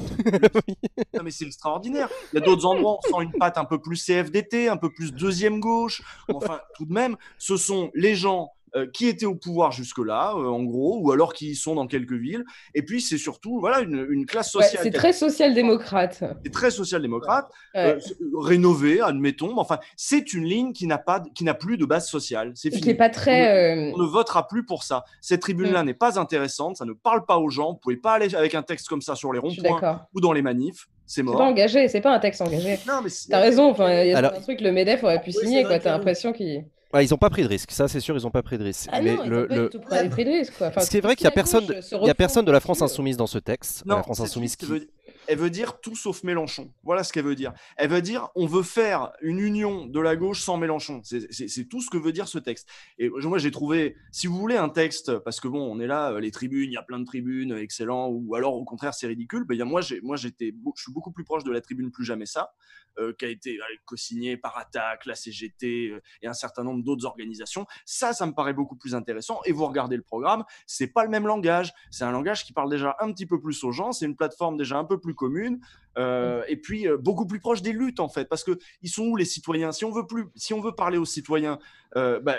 Non mais c'est extraordinaire. Il y a d'autres endroits, on sent une patte un peu plus CFDT, un peu plus deuxième gauche, enfin tout de même, ce sont les gens qui étaient au pouvoir jusque-là, en gros, ou alors qui y sont dans quelques villes. Et puis, c'est surtout une classe sociale. Ouais, c'est très social-démocrate. C'est très social-démocrate, rénovée, admettons. Enfin, c'est une ligne qui n'a plus de base sociale. C'est fini. Pas très, on ne votera plus pour ça. Cette tribune-là n'est pas intéressante, ça ne parle pas aux gens. Vous ne pouvez pas aller avec un texte comme ça sur les ronds-points ou dans les manifs. C'est mort. C'est pas engagé, c'est pas un texte engagé. Non, mais t'as raison, il y a un truc, le MEDEF aurait pu signer, quoi. T'as l'impression qu'il... Ah, ils n'ont pas pris de risque, ça c'est sûr, ils n'ont pas pris de risque. Ah mais non, ils n'ont pas pris de risque. Quoi. Enfin, c'est vrai qu'il n'y a personne de la France Insoumise dans ce texte. Non, la France Insoumise elle veut dire tout sauf Mélenchon. Voilà ce qu'elle veut dire. Elle veut dire on veut faire une union de la gauche sans Mélenchon. C'est tout ce que veut dire ce texte. Et moi j'ai trouvé, si vous voulez un texte, parce que bon, on est là, les tribunes, il y a plein de tribunes, excellent, ou alors au contraire c'est ridicule. Ben, je suis beaucoup plus proche de la tribune Plus Jamais Ça, qui a été co-signée par Attac, la CGT et un certain nombre d'autres organisations. Ça me paraît beaucoup plus intéressant. Et vous regardez le programme, c'est pas le même langage. C'est un langage qui parle déjà un petit peu plus aux gens. C'est une plateforme déjà un peu plus commune, et puis beaucoup plus proche des luttes en fait, parce que ils sont où les citoyens? Si on veut parler aux citoyens,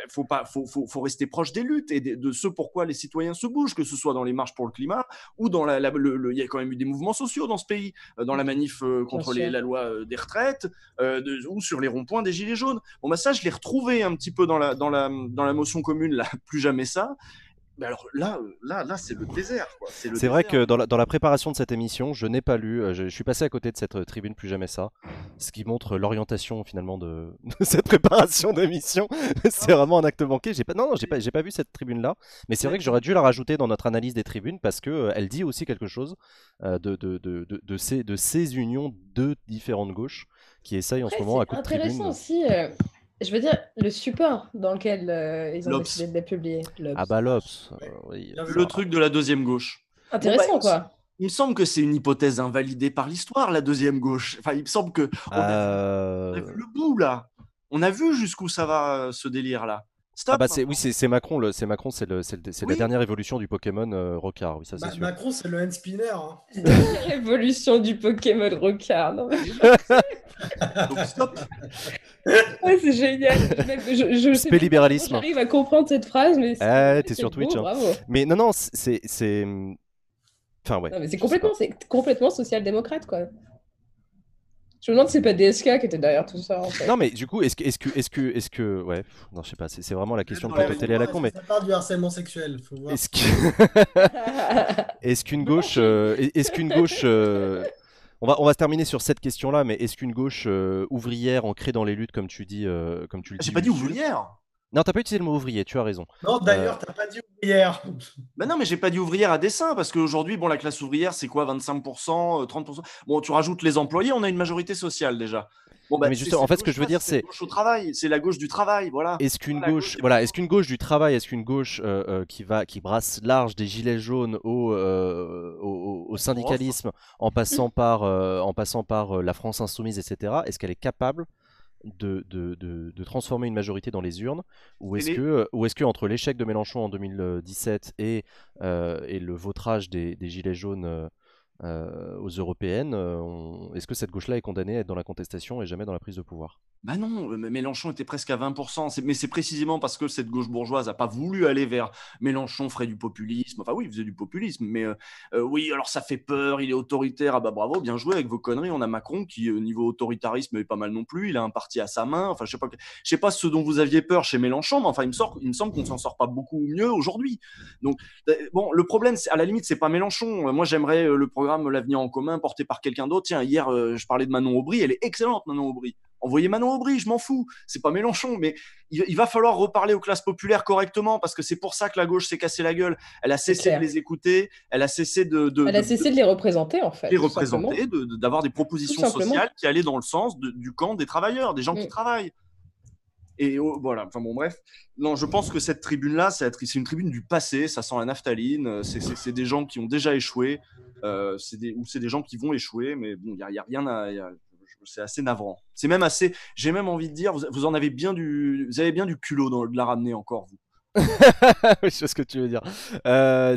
faut rester proche des luttes et de ce pourquoi les citoyens se bougent, que ce soit dans les marches pour le climat ou dans il y a quand même eu des mouvements sociaux dans ce pays, dans la manif contre la loi des retraites, ou sur les ronds-points des gilets jaunes. Bon bah ça je l'ai retrouvé un petit peu dans la motion commune là, Plus Jamais Ça. Ben alors là c'est le désert. C'est vrai que dans la préparation de cette émission, je n'ai pas lu, je suis passé à côté de cette tribune Plus Jamais Ça, ce qui montre l'orientation finalement de cette préparation d'émission. C'est vraiment un acte manqué. J'ai pas vu cette tribune-là, mais c'est vrai que j'aurais dû la rajouter dans notre analyse des tribunes parce que elle dit aussi quelque chose de ces unions de différentes gauches qui essayent en ce moment à coup de tribune. C'est intéressant aussi. Je veux dire, le support dans lequel ils ont décidé de les publier. L'Obs. Ah bah l'Obs. Oui, le truc de la deuxième gauche. Intéressant, quoi. Il me semble que c'est une hypothèse invalidée par l'histoire, la deuxième gauche. Enfin, il me semble que on a vu le bout, là. On a vu jusqu'où ça va, ce délire-là. Stop. Ah bah oui, c'est Macron, c'est la dernière évolution du Pokémon Rocard. Oui, ça, c'est sûr. Macron, c'est le hand spinner. Hein. Évolution du Pokémon Rocard. Non, donc, stop. Ouais, c'est génial. Je sais libéralisme. Pas j'arrive à comprendre cette phrase, mais t'es sur Twitch. Beau, hein. Mais non, c'est... Enfin, ouais. Non, mais c'est complètement social-démocrate, quoi. Je me demande si c'est pas DSK qui était derrière tout ça, en fait. Non, mais du coup, est-ce que ouais, non, je sais pas, c'est vraiment la question de plateau télé à la con, mais ça part du harcèlement sexuel, faut voir. Est-ce qu'une gauche on va se terminer sur cette question-là, mais est-ce qu'une gauche ouvrière ancrée dans les luttes, comme tu dis, J'ai pas dit ouvrière. Non, t'as pas utilisé le mot ouvrier, tu as raison. Non, d'ailleurs, t'as pas dit ouvrière. Ben non, mais j'ai pas dit ouvrière à dessein, parce qu'aujourd'hui, bon, la classe ouvrière, c'est quoi, 25%, 30%. Bon, tu rajoutes les employés, on a une majorité sociale déjà. Bon, ben, mais juste, en fait, ce que je veux dire, c'est la gauche au travail, c'est la gauche du travail, voilà. Est-ce qu'une gauche du travail, qui brasse large des gilets jaunes au syndicalisme, en passant par la France Insoumise, etc. Est-ce qu'elle est capable de transformer une majorité dans les urnes, ou est-ce que entre l'échec de Mélenchon en 2017 et le vautrage des gilets jaunes aux européennes, est-ce que cette gauche-là est condamnée à être dans la contestation et jamais dans la prise de pouvoir ? Bah non, Mélenchon était presque à 20%, mais c'est précisément parce que cette gauche bourgeoise n'a pas voulu aller vers Mélenchon, ferait du populisme, enfin oui, il faisait du populisme, mais oui, alors ça fait peur, il est autoritaire, ah bah bravo, bien joué avec vos conneries, on a Macron qui, niveau autoritarisme, est pas mal non plus, il a un parti à sa main, enfin je sais pas ce dont vous aviez peur chez Mélenchon, mais enfin il me semble qu'on s'en sort pas beaucoup mieux aujourd'hui. Donc bon, le problème, à la limite, c'est pas Mélenchon, moi j'aimerais le programme L'Avenir en commun porté par quelqu'un d'autre, tiens, hier je parlais de Manon Aubry, elle est excellente Manon Aubry. Envoyez Manon Aubry, je m'en fous, c'est pas Mélenchon, mais il va falloir reparler aux classes populaires correctement, parce que c'est pour ça que la gauche s'est cassée la gueule. Elle a cessé de les écouter, elle a cessé de les représenter, en fait. Les représenter, d'avoir des propositions sociales qui allaient dans le sens du camp des travailleurs, des gens qui travaillent. Et voilà, enfin bon, bref. Non, je pense que cette tribune-là, c'est une tribune du passé, ça sent la naphtaline, c'est des gens qui ont déjà échoué, ou c'est des gens qui vont échouer, mais bon, il n'y a rien à... C'est assez navrant. C'est même assez. J'ai même envie de dire, vous en avez bien du. Vous avez bien du culot de la ramener encore, vous. Je sais ce que tu veux dire.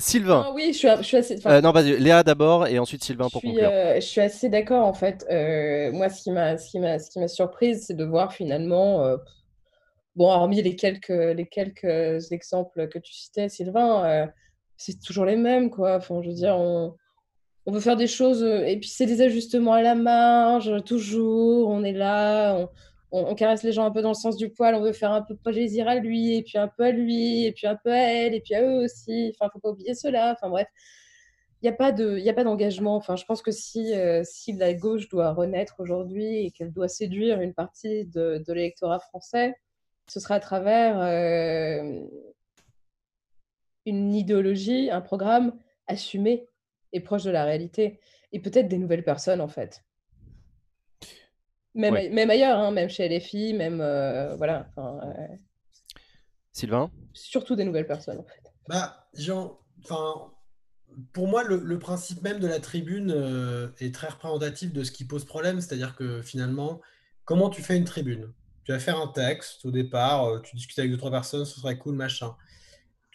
Sylvain. Ah oui, je suis assez. Enfin, non, vas-y. Léa d'abord et ensuite Sylvain pour conclure. Je suis assez d'accord en fait. Moi, ce qui m'a surprise, c'est de voir finalement. Bon, hormis les quelques exemples que tu citais, Sylvain, c'est toujours les mêmes, quoi. Enfin, je veux dire, on veut faire des choses, et puis c'est des ajustements à la marge, toujours, on est là, on caresse les gens un peu dans le sens du poil, on veut faire un peu plaisir à lui, et puis un peu à lui, et puis un peu à elle, et puis à eux aussi, enfin, faut pas oublier cela, enfin bref, il n'y a pas d'engagement, enfin, je pense que si la gauche doit renaître aujourd'hui, et qu'elle doit séduire une partie de l'électorat français, ce sera à travers une idéologie, un programme assumé, et proche de la réalité, et peut-être des nouvelles personnes en fait. Même, même ailleurs, hein, même chez LFI, même voilà. Sylvain ? Surtout des nouvelles personnes en fait. Bah, pour moi, le principe même de la tribune est très représentatif de ce qui pose problème, c'est-à-dire que finalement, comment tu fais une tribune ? Tu vas faire un texte au départ, tu discutes avec 2-3 personnes, ce serait cool, machin.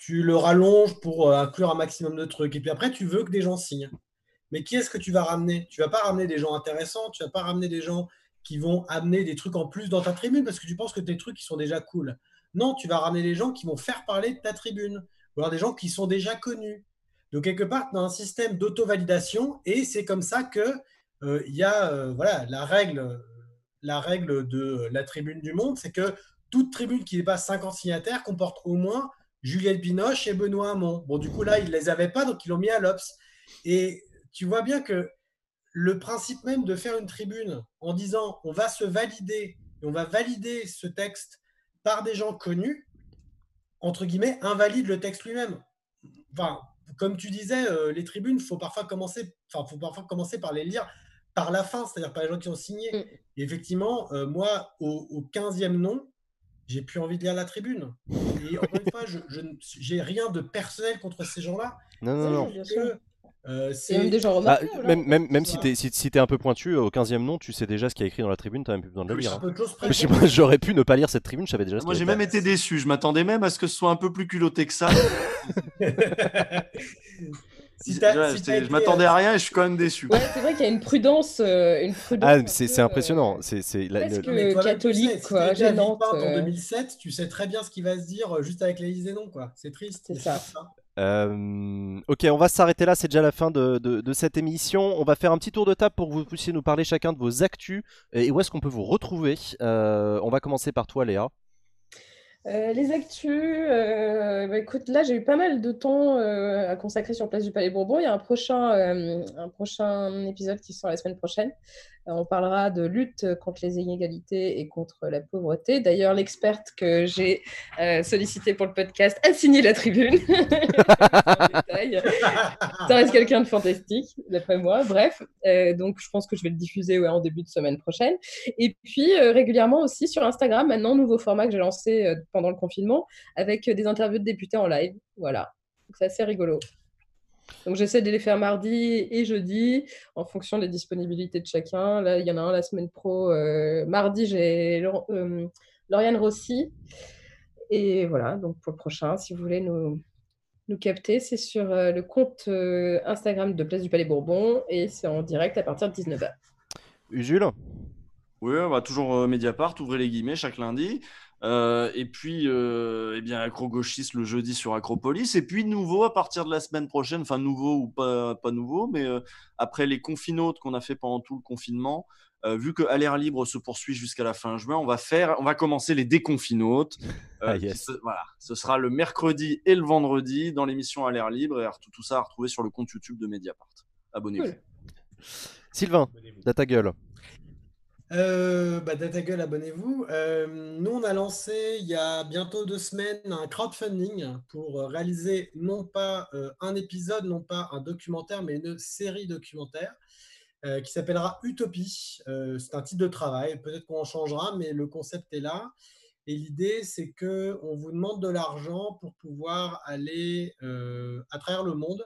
Tu le rallonges pour inclure un maximum de trucs. Et puis après, tu veux que des gens signent. Mais qui est-ce que tu vas ramener ? Tu ne vas pas ramener des gens intéressants, tu ne vas pas ramener des gens qui vont amener des trucs en plus dans ta tribune parce que tu penses que tes trucs, ils sont déjà cool. Non, tu vas ramener des gens qui vont faire parler de ta tribune. Ou alors des gens qui sont déjà connus. Donc, quelque part, tu as un système d'auto-validation et c'est comme ça qu'il y a voilà, la règle de la tribune du monde, c'est que toute tribune qui n'est pas 50 signataires comporte au moins Juliette Binoche et Benoît Hamon. Bon, du coup, là, ils ne les avaient pas, donc ils l'ont mis à l'Obs. Et tu vois bien que le principe même de faire une tribune en disant on va se valider, et on va valider ce texte par des gens connus, entre guillemets, invalide le texte lui-même. Enfin, comme tu disais, les tribunes, il faut parfois commencer par les lire par la fin, c'est-à-dire par les gens qui ont signé. Et effectivement, moi, au 15e nom, j'ai plus envie de lire la tribune. Et encore une fois, j'ai rien de personnel contre ces gens-là. Non, non, non. C'est même des gens remarqués. Ah, même si t'es un peu pointu, au 15e nom, tu sais déjà ce qu'il y a écrit dans la tribune, t'as même plus besoin de le lire. Hein. J'aurais pu ne pas lire cette tribune, je savais déjà ce qu'il y avait. Moi, j'ai même été déçu. Je m'attendais même à ce que ce soit un peu plus culotté que ça. Je m'attendais à rien et je suis quand même déçu. Ouais, c'est vrai qu'il y a une prudence. C'est impressionnant. C'est presque catholique, quoi. Si t'es déjà en 2007, tu sais très bien ce qu'il va se dire juste avec l'Élysée, non, quoi. C'est triste. C'est ça. Ok, on va s'arrêter là, c'est déjà la fin de cette émission. On va faire un petit tour de table pour que vous puissiez nous parler chacun de vos actus et où est-ce qu'on peut vous retrouver. On va commencer par toi, Léa. Les actus, écoute, là j'ai eu pas mal de temps à consacrer sur Place du Palais Bourbon. Il y a un prochain épisode qui sort la semaine prochaine. On parlera de lutte contre les inégalités et contre la pauvreté. D'ailleurs, l'experte que j'ai sollicitée pour le podcast a signé la tribune. Ça reste quelqu'un de fantastique, d'après moi. Bref, donc je pense que je vais le diffuser en début de semaine prochaine. Et puis, régulièrement aussi sur Instagram, maintenant, nouveau format que j'ai lancé pendant le confinement, avec des interviews de députés en live. Voilà, donc c'est assez rigolo. Donc j'essaie de les faire mardi et jeudi en fonction des disponibilités de chacun. Là, il y en a un la semaine pro. Mardi, j'ai Lauriane Rossi. Et voilà, donc pour le prochain, si vous voulez nous capter, c'est sur le compte Instagram de Place du Palais Bourbon et c'est en direct à partir de 19h. Usul ? Oui, bah, toujours Mediapart, ouvrez les guillemets chaque lundi. Et puis, eh bien, Acro-Gauchiste le jeudi sur Acropolis. Et puis, nouveau à partir de la semaine prochaine, enfin, nouveau ou pas nouveau, mais après les confinautes qu'on a fait pendant tout le confinement, vu que à l'air libre se poursuit jusqu'à la fin juin, on va commencer les déconfinautes. Voilà, ce sera le mercredi et le vendredi dans l'émission à l'air libre. Et tout ça à retrouver sur le compte YouTube de Mediapart. Abonnez-vous. Cool. Sylvain, Data Gueule. Data Gueule, abonnez-vous. Nous, on a lancé il y a bientôt 2 semaines un crowdfunding pour réaliser non pas un épisode, non pas un documentaire, mais une série documentaire qui s'appellera Utopie. C'est un titre de travail, peut-être qu'on en changera, mais le concept est là. Et l'idée, c'est qu'on vous demande de l'argent pour pouvoir aller à travers le monde,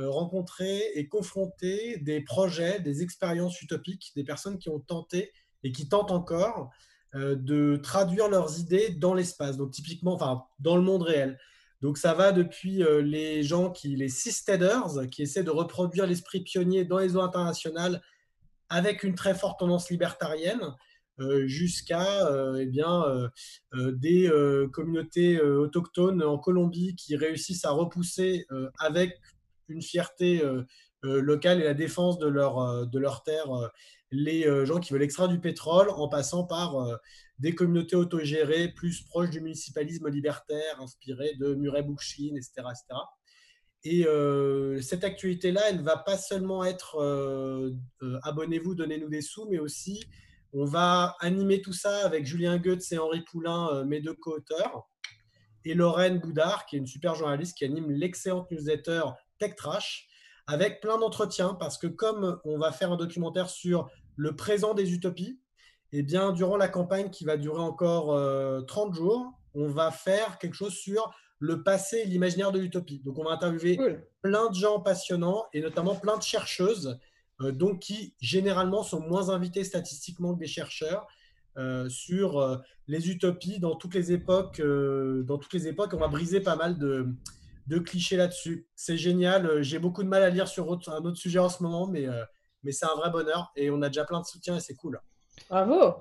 rencontrer et confronter des projets, des expériences utopiques, des personnes qui ont tenté et qui tentent encore de traduire leurs idées dans l'espace, donc typiquement dans le monde réel. Donc ça va depuis les seasteaders qui essaient de reproduire l'esprit pionnier dans les eaux internationales avec une très forte tendance libertarienne, jusqu'à des communautés autochtones en Colombie qui réussissent à repousser avec une fierté locale et la défense de leur terre, les gens qui veulent extraire du pétrole, en passant par des communautés autogérées plus proches du municipalisme libertaire, inspiré de Murray Bookchin, etc. Et cette actualité-là, elle ne va pas seulement être abonnez-vous, donnez-nous des sous, mais aussi on va animer tout ça avec Julien Goetz et Henri Poulain, mes 2 co-auteurs, et Lorraine Boudard, qui est une super journaliste qui anime l'excellente newsletter Tech Trash, avec plein d'entretiens, parce que comme on va faire un documentaire sur le présent des utopies, eh bien, durant la campagne qui va durer encore 30 jours, on va faire quelque chose sur le passé et l'imaginaire de l'utopie. Donc, on va interviewer plein de gens passionnants et notamment plein de chercheuses donc qui, généralement, sont moins invitées statistiquement que des chercheurs sur les utopies dans toutes les époques. On va briser pas mal de clichés là-dessus. C'est génial. J'ai beaucoup de mal à lire sur un autre sujet en ce moment, mais c'est un vrai bonheur et on a déjà plein de soutien et c'est cool. Bravo!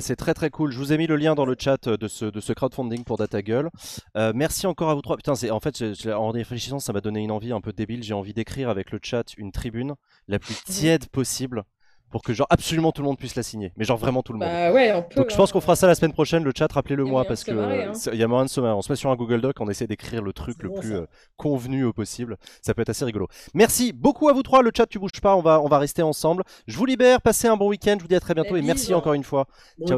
C'est très très cool. Je vous ai mis le lien dans le chat de ce crowdfunding pour Data Gueule. Merci encore à vous 3. Putain, en réfléchissant, ça m'a donné une envie un peu débile. J'ai envie d'écrire avec le chat une tribune la plus tiède possible, pour que absolument tout le monde puisse la signer, mais vraiment tout le monde. Ouais, on peut, donc je pense qu'on fera ça la semaine prochaine, le chat, rappelez-le-moi, parce que il y a moyen de se marrer. On se met sur un Google Doc, on essaie d'écrire le truc le plus convenu au possible, ça peut être assez rigolo. Merci beaucoup à vous 3, le chat tu bouges pas, on va rester ensemble. Je vous libère, passez un bon week-end, je vous dis à très bientôt et merci encore une fois. Ciao.